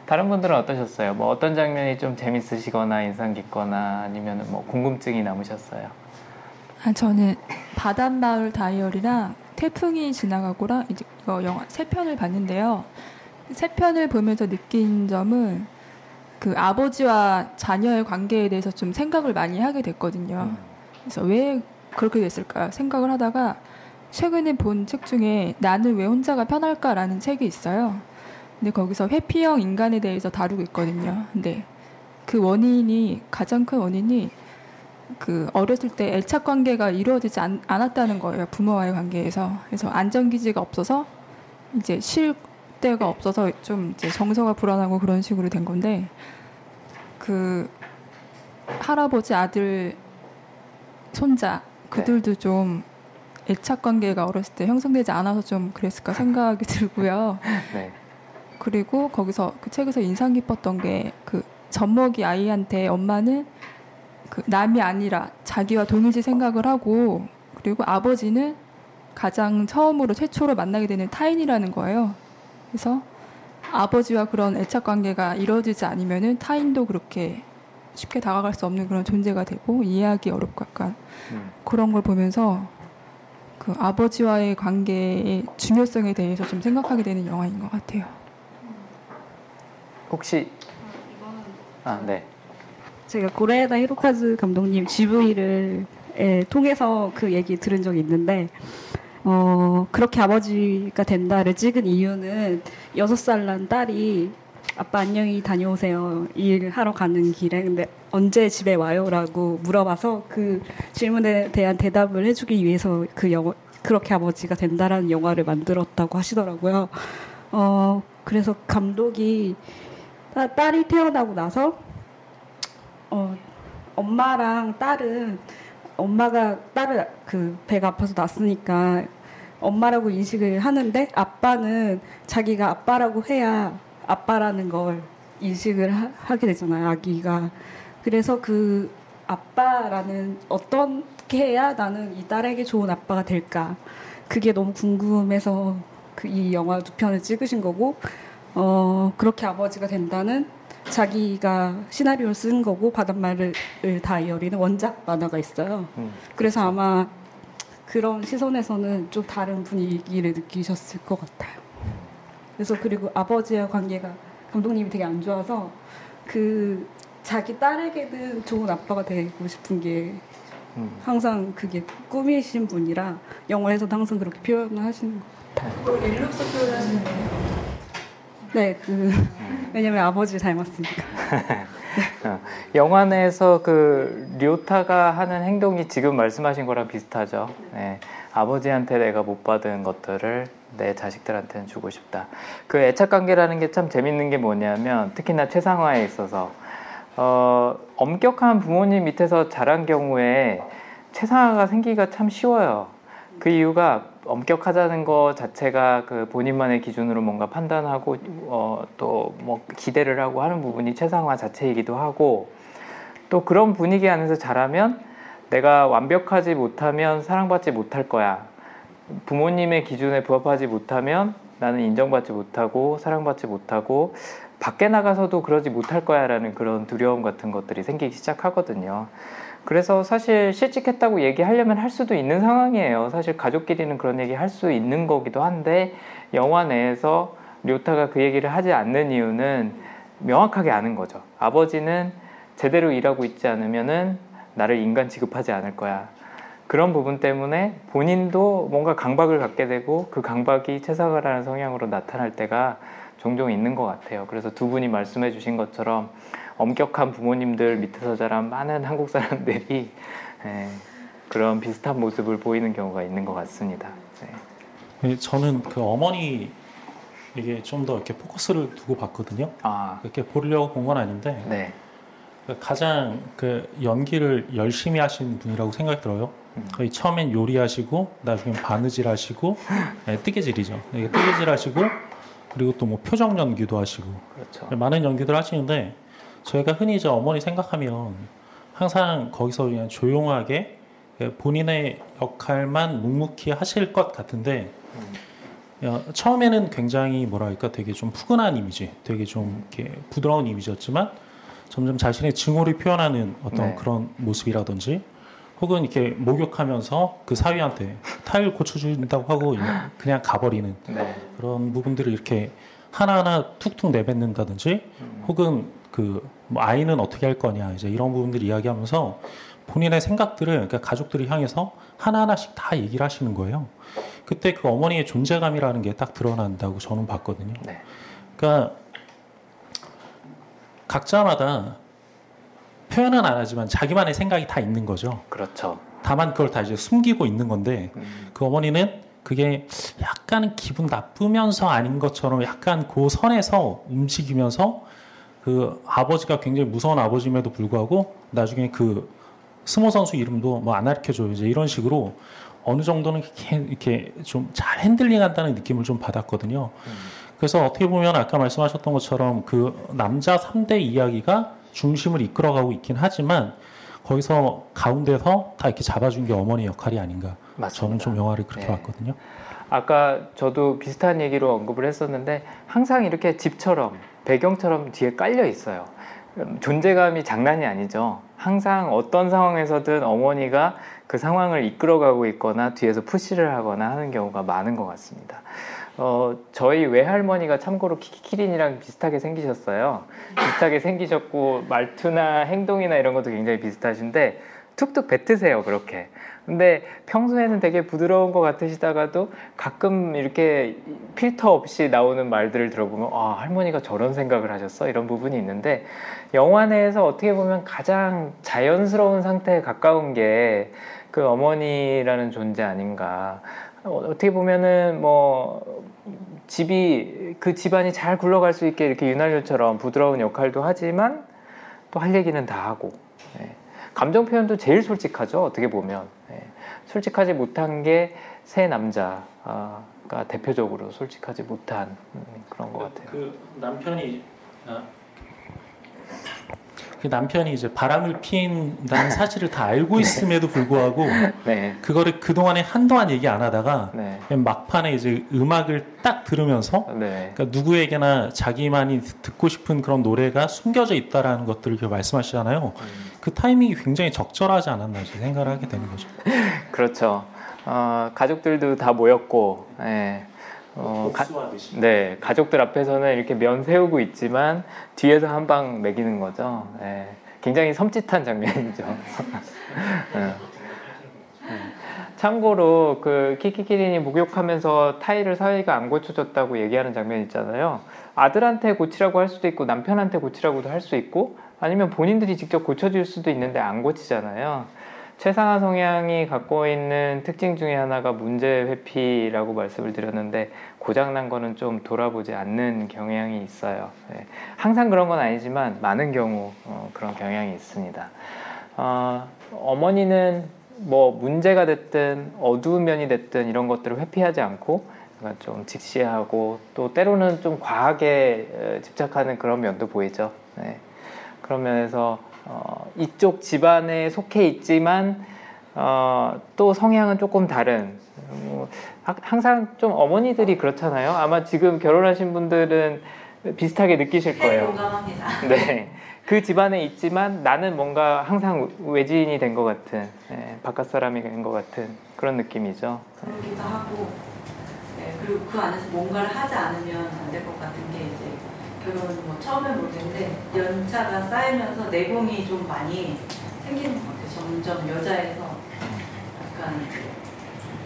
다른 분들은 어떠셨어요? 뭐 어떤 장면이 좀 재밌으시거나 인상 깊거나 아니면 뭐 궁금증이 남으셨어요? 아, 저는 바닷마을 다이어리랑 태풍이 지나가고랑 이제 이거 영화 세 편을 봤는데요. 세 편을 보면서 느낀 점은 그 아버지와 자녀의 관계에 대해서 좀 생각을 많이 하게 됐거든요. 음. 그래서 왜 그렇게 됐을까 생각을 하다가 최근에 본 책 중에 나는 왜 혼자가 편할까라는 책이 있어요. 근데 거기서 회피형 인간에 대해서 다루고 있거든요. 근데 그 원인이 가장 큰 원인이 그 어렸을 때 애착 관계가 이루어지지 않, 않았다는 거예요. 부모와의 관계에서. 그래서 안전기지가 없어서 이제 쉴 데가 없어서 좀 이제 정서가 불안하고 그런 식으로 된 건데 그 할아버지 아들 손자 그들도 좀 애착 관계가 어렸을 때 형성되지 않아서 좀 그랬을까 생각이 들고요. 네. 그리고 거기서 그 책에서 인상 깊었던 게 그 젖먹이 아이한테 엄마는 그 남이 아니라 자기와 동일시 생각을 하고 그리고 아버지는 가장 처음으로 최초로 만나게 되는 타인이라는 거예요. 그래서 아버지와 그런 애착관계가 이루어지지 않으면은 타인도 그렇게 쉽게 다가갈 수 없는 그런 존재가 되고 이해하기 어렵고 약간 음. 그런 걸 보면서 그 아버지와의 관계의 중요성에 대해서 좀 생각하게 되는 영화인 것 같아요. 혹시 아, 네. 제가 고레에다 히로카즈 감독님 지브이를 예, 통해서 그 얘기 들은 적이 있는데 어, 그렇게 아버지가 된다를 찍은 이유는 여섯 살 난 딸이 아빠 안녕히 다녀오세요. 일하러 가는 길에 근데 언제 집에 와요? 라고 물어봐서 그 질문에 대한 대답을 해주기 위해서 그 영어, 그렇게 아버지가 된다라는 영화를 만들었다고 하시더라고요. 어, 그래서 감독이 따, 딸이 태어나고 나서 어, 엄마랑 딸은 엄마가 딸을 그 배가 아파서 낳았으니까 엄마라고 인식을 하는데 아빠는 자기가 아빠라고 해야 아빠라는 걸 인식을 하, 하게 되잖아요, 아기가. 그래서 그 아빠라는 어떻게 해야 나는 이 딸에게 좋은 아빠가 될까? 그게 너무 궁금해서 그 이 영화 두 편을 찍으신 거고, 어, 그렇게 아버지가 된다는 자기가 시나리오를 쓴 거고, 바닷마을 다이어리는 원작 만화가 있어요. 음. 그래서 아마 그런 시선에서는 좀 다른 분위기를 느끼셨을 것 같아요. 그래서 그리고 아버지와 관계가 감독님이 되게 안 좋아서 그 자기 딸에게는 좋은 아빠가 되고 싶은 게 항상 그게 꿈이신 분이라 영화에서도 항상 그렇게 표현을 하시는 것 같아요. 일로서 표현하시는 거예요? 네, 그 왜냐면 아버지 닮았으니까. 어, 영화 내에서 그 료타가 하는 행동이 지금 말씀하신 거랑 비슷하죠. 네, 아버지한테 내가 못 받은 것들을 내 자식들한테는 주고 싶다. 그 애착관계라는 게 참 재밌는 게 뭐냐면 특히나 최상화에 있어서 어, 엄격한 부모님 밑에서 자란 경우에 최상화가 생기기가 참 쉬워요. 그 이유가 엄격하다는 거 자체가 그 본인만의 기준으로 뭔가 판단하고 어, 또 뭐 기대를 하고 하는 부분이 최상화 자체이기도 하고 또 그런 분위기 안에서 자라면 내가 완벽하지 못하면 사랑받지 못할 거야. 부모님의 기준에 부합하지 못하면 나는 인정받지 못하고 사랑받지 못하고 밖에 나가서도 그러지 못할 거야 라는 그런 두려움 같은 것들이 생기기 시작하거든요. 그래서 사실 실직했다고 얘기하려면 할 수도 있는 상황이에요. 사실 가족끼리는 그런 얘기 할 수 있는 거기도 한데 영화 내에서 료타가 그 얘기를 하지 않는 이유는 명확하게 아는 거죠. 아버지는 제대로 일하고 있지 않으면은 나를 인간 취급하지 않을 거야. 그런 부분 때문에 본인도 뭔가 강박을 갖게 되고 그 강박이 채사가라는 성향으로 나타날 때가 종종 있는 것 같아요. 그래서 두 분이 말씀해 주신 것처럼 엄격한 부모님들 밑에서 자란 많은 한국 사람들이 예, 그런 비슷한 모습을 보이는 경우가 있는 것 같습니다. 예. 저는 그 어머니 이게 좀 더 이렇게 포커스를 두고 봤거든요. 아. 이렇게 보려고 본 건 아닌데 네. 가장 그 연기를 열심히 하신 분이라고 생각이 들어요. 음. 거의 처음엔 요리하시고 나중엔 바느질 하시고 예, 뜨개질이죠. 예, 뜨개질 하시고 그리고 또 뭐 표정 연기도 하시고 그렇죠. 많은 연기들 하시는데 저희가 흔히 이제 어머니 생각하면 항상 거기서 그냥 조용하게 본인의 역할만 묵묵히 하실 것 같은데 음. 처음에는 굉장히 뭐랄까 되게 좀 푸근한 이미지, 되게 좀 이렇게 부드러운 이미지였지만 점점 자신의 증오를 표현하는 어떤 네. 그런 모습이라든지 혹은 이렇게 목욕하면서 그 사위한테 타일 고쳐준다고 하고 그냥 가버리는 네. 그런 부분들을 이렇게 하나하나 툭툭 내뱉는다든지 음. 혹은 그 뭐 아이는 어떻게 할 거냐 이제 이런 부분들 이야기하면서 본인의 생각들을 그러니까 가족들을 향해서 하나하나씩 다 얘기를 하시는 거예요. 그때 그 어머니의 존재감이라는 게 딱 드러난다고 저는 봤거든요. 네. 그러니까 각자마다 표현은 안 하지만 자기만의 생각이 다 있는 거죠. 그렇죠. 다만 그걸 다 이제 숨기고 있는 건데 음. 그 어머니는 그게 약간 기분 나쁘면서 아닌 것처럼 약간 그 선에서 움직이면서 그 아버지가 굉장히 무서운 아버지임에도 불구하고 나중에 그 스모 선수 이름도 뭐 안 알려줘요. 이제 이런 식으로 어느 정도는 이렇게 좀 잘 핸들링한다는 느낌을 좀 받았거든요. 음. 그래서 어떻게 보면 아까 말씀하셨던 것처럼 그 남자 삼 대 이야기가 중심을 이끌어가고 있긴 하지만 거기서 가운데서 다 이렇게 잡아준 게 어머니 역할이 아닌가. 정은총 영화를 그렇게 네. 봤거든요. 아까 저도 비슷한 얘기로 언급을 했었는데 항상 이렇게 집처럼 배경처럼 뒤에 깔려 있어요. 존재감이 장난이 아니죠. 항상 어떤 상황에서든 어머니가 그 상황을 이끌어가고 있거나 뒤에서 푸시를 하거나 하는 경우가 많은 것 같습니다. 어, 저희 외할머니가 참고로 키키키린이랑 비슷하게 생기셨어요. 비슷하게 생기셨고 말투나 행동이나 이런 것도 굉장히 비슷하신데 툭툭 뱉으세요, 그렇게. 근데 평소에는 되게 부드러운 것 같으시다가도 가끔 이렇게 필터 없이 나오는 말들을 들어보면 아, 할머니가 저런 생각을 하셨어? 이런 부분이 있는데 영화 내에서 어떻게 보면 가장 자연스러운 상태에 가까운 게 그 어머니라는 존재 아닌가. 어떻게 보면은 뭐 집이 그 집안이 잘 굴러갈 수 있게 이렇게 윤활유처럼 부드러운 역할도 하지만 또 할 얘기는 다 하고 네. 감정 표현도 제일 솔직하죠, 어떻게 보면. 네. 솔직하지 못한 게 새 남자가 대표적으로 솔직하지 못한 그런 것 같아요. 그 남편이 아. 그 남편이 이제 바람을 피운다는 사실을 다 알고 있음에도 불구하고 네. 그거를 그동안에 한동안 얘기 안 하다가 네. 막판에 이제 음악을 딱 들으면서 네. 그러니까 누구에게나 자기만이 듣고 싶은 그런 노래가 숨겨져 있다라는 것들을 이렇게 말씀하시잖아요. 음. 그 타이밍이 굉장히 적절하지 않았나 생각을 하게 되는 거죠. 그렇죠. 어, 가족들도 다 모였고 예. 어, 가, 네, 가족들 앞에서는 이렇게 면 세우고 있지만 뒤에서 한 방 먹이는 거죠. 예. 굉장히 섬찟한 장면이죠. 예. 참고로 그 키키키린이 목욕하면서 타이를 사위가 안 고쳐줬다고 얘기하는 장면 있잖아요. 아들한테 고치라고 할 수도 있고 남편한테 고치라고도 할 수 있고 아니면 본인들이 직접 고쳐줄 수도 있는데 안 고치잖아요. 최상화 성향이 갖고 있는 특징 중에 하나가 문제 회피라고 말씀을 드렸는데 고장난 거는 좀 돌아보지 않는 경향이 있어요. 네. 항상 그런 건 아니지만 많은 경우 어, 그런 경향이 있습니다. 어, 어머니는 뭐 문제가 됐든 어두운 면이 됐든 이런 것들을 회피하지 않고 좀 직시하고 또 때로는 좀 과하게 집착하는 그런 면도 보이죠. 네. 그런 면에서 어, 이쪽 집안에 속해 있지만 어, 또 성향은 조금 다른 뭐, 하, 항상 좀 어머니들이 그렇잖아요. 아마 지금 결혼하신 분들은 비슷하게 느끼실 거예요. 공감합니다. 네, 그 집안에 있지만 나는 뭔가 항상 외지인이 된 것 같은 네, 바깥 사람이 된 것 같은 그런 느낌이죠. 그러기도 하고 네, 그리고 그 안에서 뭔가를 하지 않으면 안 될 것 같은 게 이제 결혼은 뭐 처음에 못했는데 연차가 쌓이면서 내공이 좀 많이 생기는 것 같아요. 점점 여자에서 약간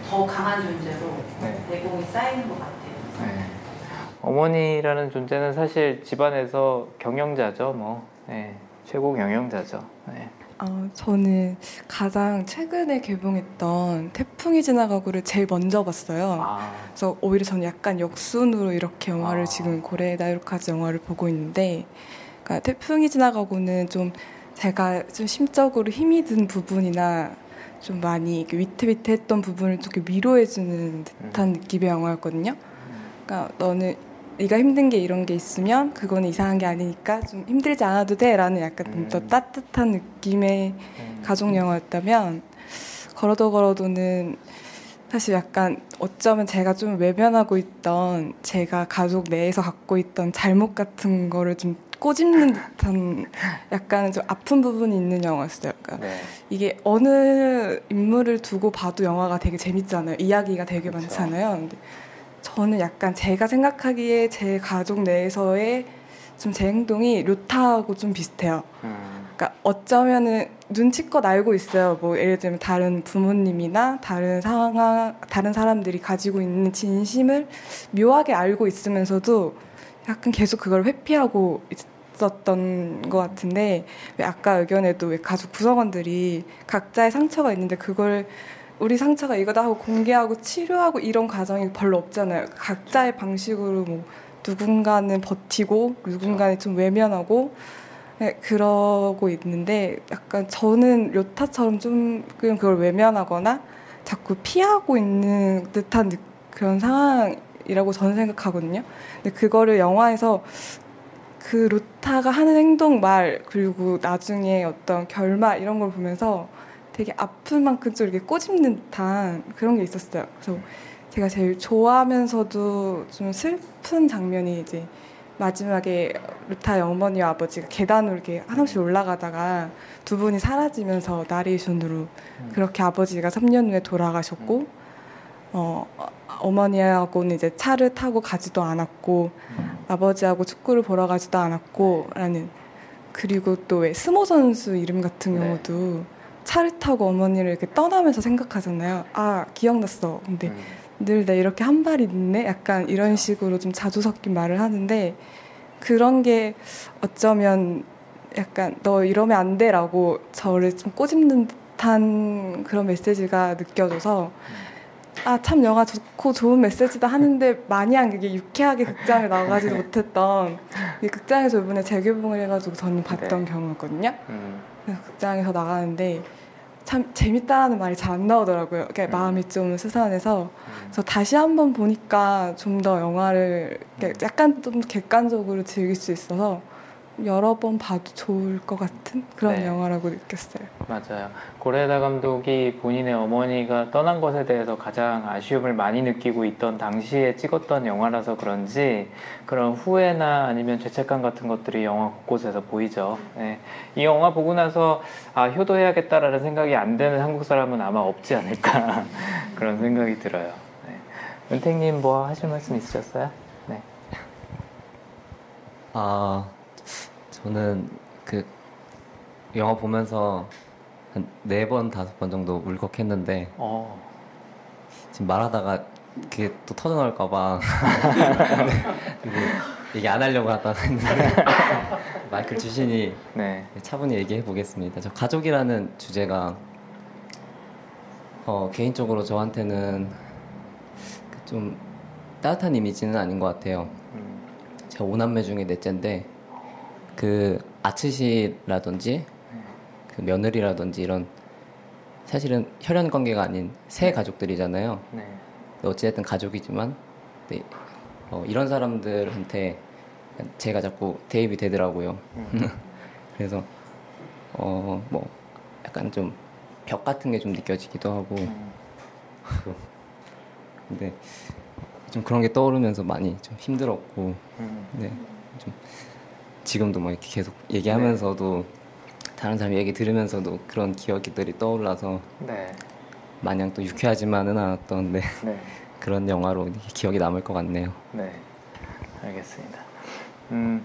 더 강한 존재로 네. 내공이 쌓이는 것 같아요. 네. 어머니라는 존재는 사실 집안에서 경영자죠. 뭐 네. 최고 경영자죠. 네. 어, 저는 가장 최근에 개봉했던 태풍이 지나가고를 제일 먼저 봤어요. 아. 그래서 오히려 저는 약간 역순으로 이렇게 영화를 아. 지금 고레에다 히로카즈 영화를 보고 있는데 그러니까 태풍이 지나가고는 좀 제가 좀 심적으로 힘이 든 부분이나 좀 많이 위태위태했던 부분을 조금 위로해주는 듯한 음. 느낌의 영화였거든요. 그러니까 너는 네가 힘든 게 이런 게 있으면 그거는 이상한 게 아니니까 좀 힘들지 않아도 돼 라는 약간 음. 더 따뜻한 느낌의 음. 가족 영화였다면 걸어도 걸어도는 사실 약간 어쩌면 제가 좀 외면하고 있던 제가 가족 내에서 갖고 있던 잘못 같은 거를 좀 꼬집는 듯한 약간 좀 아픈 부분이 있는 영화였어요. 그러니까 네. 이게 어느 인물을 두고 봐도 영화가 되게 재밌잖아요. 이야기가 되게 그렇죠. 많잖아요. 근데 저는 약간 제가 생각하기에 제 가족 내에서의 좀 제 행동이 료타하고 좀 비슷해요. 음. 그러니까 어쩌면은 눈치껏 알고 있어요. 뭐 예를 들면 다른 부모님이나 다른 상황, 다른 사람들이 가지고 있는 진심을 묘하게 알고 있으면서도 약간 계속 그걸 회피하고 있었던 것 같은데 왜 아까 의견에도 왜 가족 구성원들이 각자의 상처가 있는데 그걸 우리 상처가 이거다 하고 공개하고 치료하고 이런 과정이 별로 없잖아요. 각자의 방식으로 뭐 누군가는 버티고 누군가는 좀 외면하고 네, 그러고 있는데 약간 저는 료타처럼 좀 그걸 외면하거나 자꾸 피하고 있는 듯한 그런 상황이라고 저는 생각하거든요. 근데 그거를 영화에서 그 료타가 하는 행동 말 그리고 나중에 어떤 결말 이런 걸 보면서 되게 아픈 만큼 좀 이렇게 꼬집는 듯한 그런 게 있었어요. 그래서 제가 제일 좋아하면서도 좀 슬픈 장면이 이제 마지막에 루타의 어머니와 아버지가 계단으로 이렇게 한없이 올라가다가 두 분이 사라지면서 나레이션으로 그렇게 아버지가 삼 년 후에 돌아가셨고 어, 어머니하고는 이제 차를 타고 가지도 않았고 아버지하고 축구를 보러 가지도 않았고 라는 그리고 또 왜 스모 선수 이름 같은 경우도 차를 타고 어머니를 이렇게 떠나면서 생각하잖아요. 아 기억났어. 근데 늘 나 이렇게 한 발 있네? 약간 이런 식으로 좀 자주 섞인 말을 하는데 그런 게 어쩌면 약간 너 이러면 안 돼 라고 저를 좀 꼬집는 듯한 그런 메시지가 느껴져서 아 참 영화 좋고 좋은 메시지다 하는데 마냥 이게 유쾌하게 극장에 나가지도 못했던 이 극장에서 이번에 재개봉을 해가지고 저는 봤던 네. 경우였거든요. 그래서 극장에서 나가는데 참 재밌다라는 말이 잘 안 나오더라고요. 그러니까 음. 마음이 좀 스산해서 그래서 다시 한번 보니까 좀 더 영화를 약간 좀 객관적으로 즐길 수 있어서 여러 번 봐도 좋을 것 같은 그런 네. 영화라고 느꼈어요. 맞아요. 고레에다 감독이 본인의 어머니가 떠난 것에 대해서 가장 아쉬움을 많이 느끼고 있던 당시에 찍었던 영화라서 그런지 그런 후회나 아니면 죄책감 같은 것들이 영화 곳곳에서 보이죠. 네. 이 영화 보고 나서 아 효도해야겠다라는 생각이 안 드는 한국 사람은 아마 없지 않을까 그런 생각이 들어요. 네. 은택님 뭐 하실 말씀 있으셨어요? 네. 아... 저는 그 영화 보면서 한 네 번, 다섯 번 정도 울컥했는데 어. 지금 말하다가 그게 또 터져나올까 봐 얘기 안 하려고 하다가 했는데 마이클 주신이 네. 차분히 얘기해 보겠습니다. 저 가족이라는 주제가 어, 개인적으로 저한테는 좀 따뜻한 이미지는 아닌 것 같아요. 제가 오남매 중에 넷째인데 그 아츠시라든지 그 며느리라든지 이런 사실은 혈연 관계가 아닌 새 가족들이잖아요. 네. 어찌됐든 가족이지만 네, 어, 이런 사람들한테 제가 자꾸 대입이 되더라고요. 음. 그래서 어, 뭐 약간 좀 벽 같은 게 좀 느껴지기도 하고 근데 좀 그런 게 떠오르면서 많이 좀 힘들었고 음. 네, 좀 지금도 막 이렇게 계속 얘기하면서도 네. 다른 사람 얘기 들으면서도 그런 기억들이 떠올라서 네. 마냥 또 유쾌하지만은 않았던 네. 그런 영화로 기억이 남을 것 같네요. 네, 알겠습니다. 음,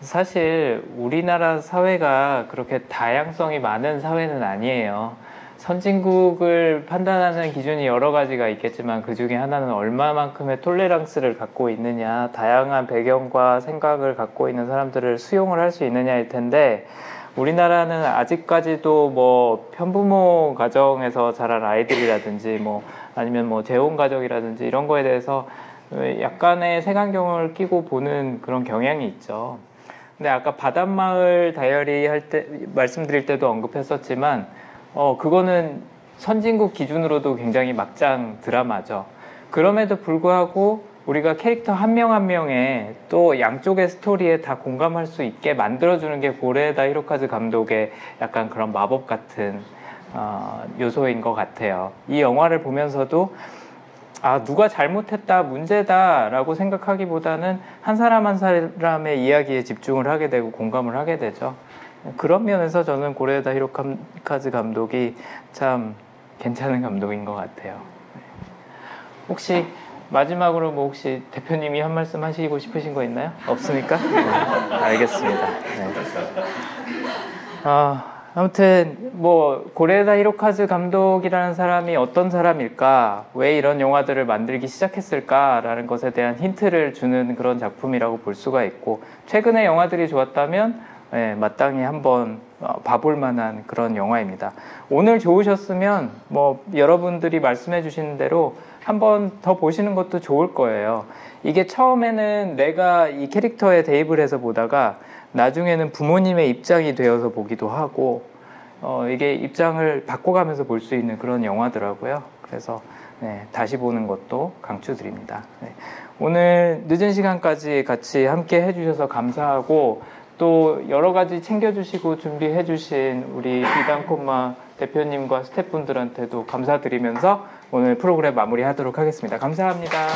사실 우리나라 사회가 그렇게 다양성이 많은 사회는 아니에요. 선진국을 판단하는 기준이 여러 가지가 있겠지만 그 중에 하나는 얼마만큼의 톨레랑스를 갖고 있느냐, 다양한 배경과 생각을 갖고 있는 사람들을 수용을 할 수 있느냐일 텐데 우리나라는 아직까지도 뭐 편부모 가정에서 자란 아이들이라든지 뭐 아니면 뭐 재혼 가족이라든지 이런 거에 대해서 약간의 색안경을 끼고 보는 그런 경향이 있죠. 근데 아까 바닷마을 다이어리 할 때 말씀드릴 때도 언급했었지만 어, 그거는 선진국 기준으로도 굉장히 막장 드라마죠. 그럼에도 불구하고 우리가 캐릭터 한 명 한 명에 또 양쪽의 스토리에 다 공감할 수 있게 만들어주는 게 고레에다 히로카즈 감독의 약간 그런 마법 같은 어, 요소인 것 같아요. 이 영화를 보면서도 아, 누가 잘못했다, 문제다 라고 생각하기보다는 한 사람 한 사람의 이야기에 집중을 하게 되고 공감을 하게 되죠. 그런 면에서 저는 고레에다 히로카즈 감독이 참 괜찮은 감독인 것 같아요. 혹시 마지막으로 뭐 혹시 대표님이 한 말씀 하시고 싶으신 거 있나요? 없습니까? 네, 알겠습니다. 네. 어, 아무튼 뭐 고레에다 히로카즈 감독이라는 사람이 어떤 사람일까, 왜 이런 영화들을 만들기 시작했을까라는 것에 대한 힌트를 주는 그런 작품이라고 볼 수가 있고 최근에 영화들이 좋았다면 네, 마땅히 한번 봐볼 만한 그런 영화입니다. 오늘 좋으셨으면 뭐 여러분들이 말씀해 주시는 대로 한번 더 보시는 것도 좋을 거예요. 이게 처음에는 내가 이 캐릭터에 대입을 해서 보다가 나중에는 부모님의 입장이 되어서 보기도 하고 어, 이게 입장을 바꿔가면서 볼 수 있는 그런 영화더라고요. 그래서 네, 다시 보는 것도 강추드립니다. 네. 오늘 늦은 시간까지 같이 함께 해주셔서 감사하고 또 여러 가지 챙겨주시고 준비해주신 우리 비단콤마 대표님과 스태프분들한테도 감사드리면서 오늘 프로그램 마무리하도록 하겠습니다. 감사합니다.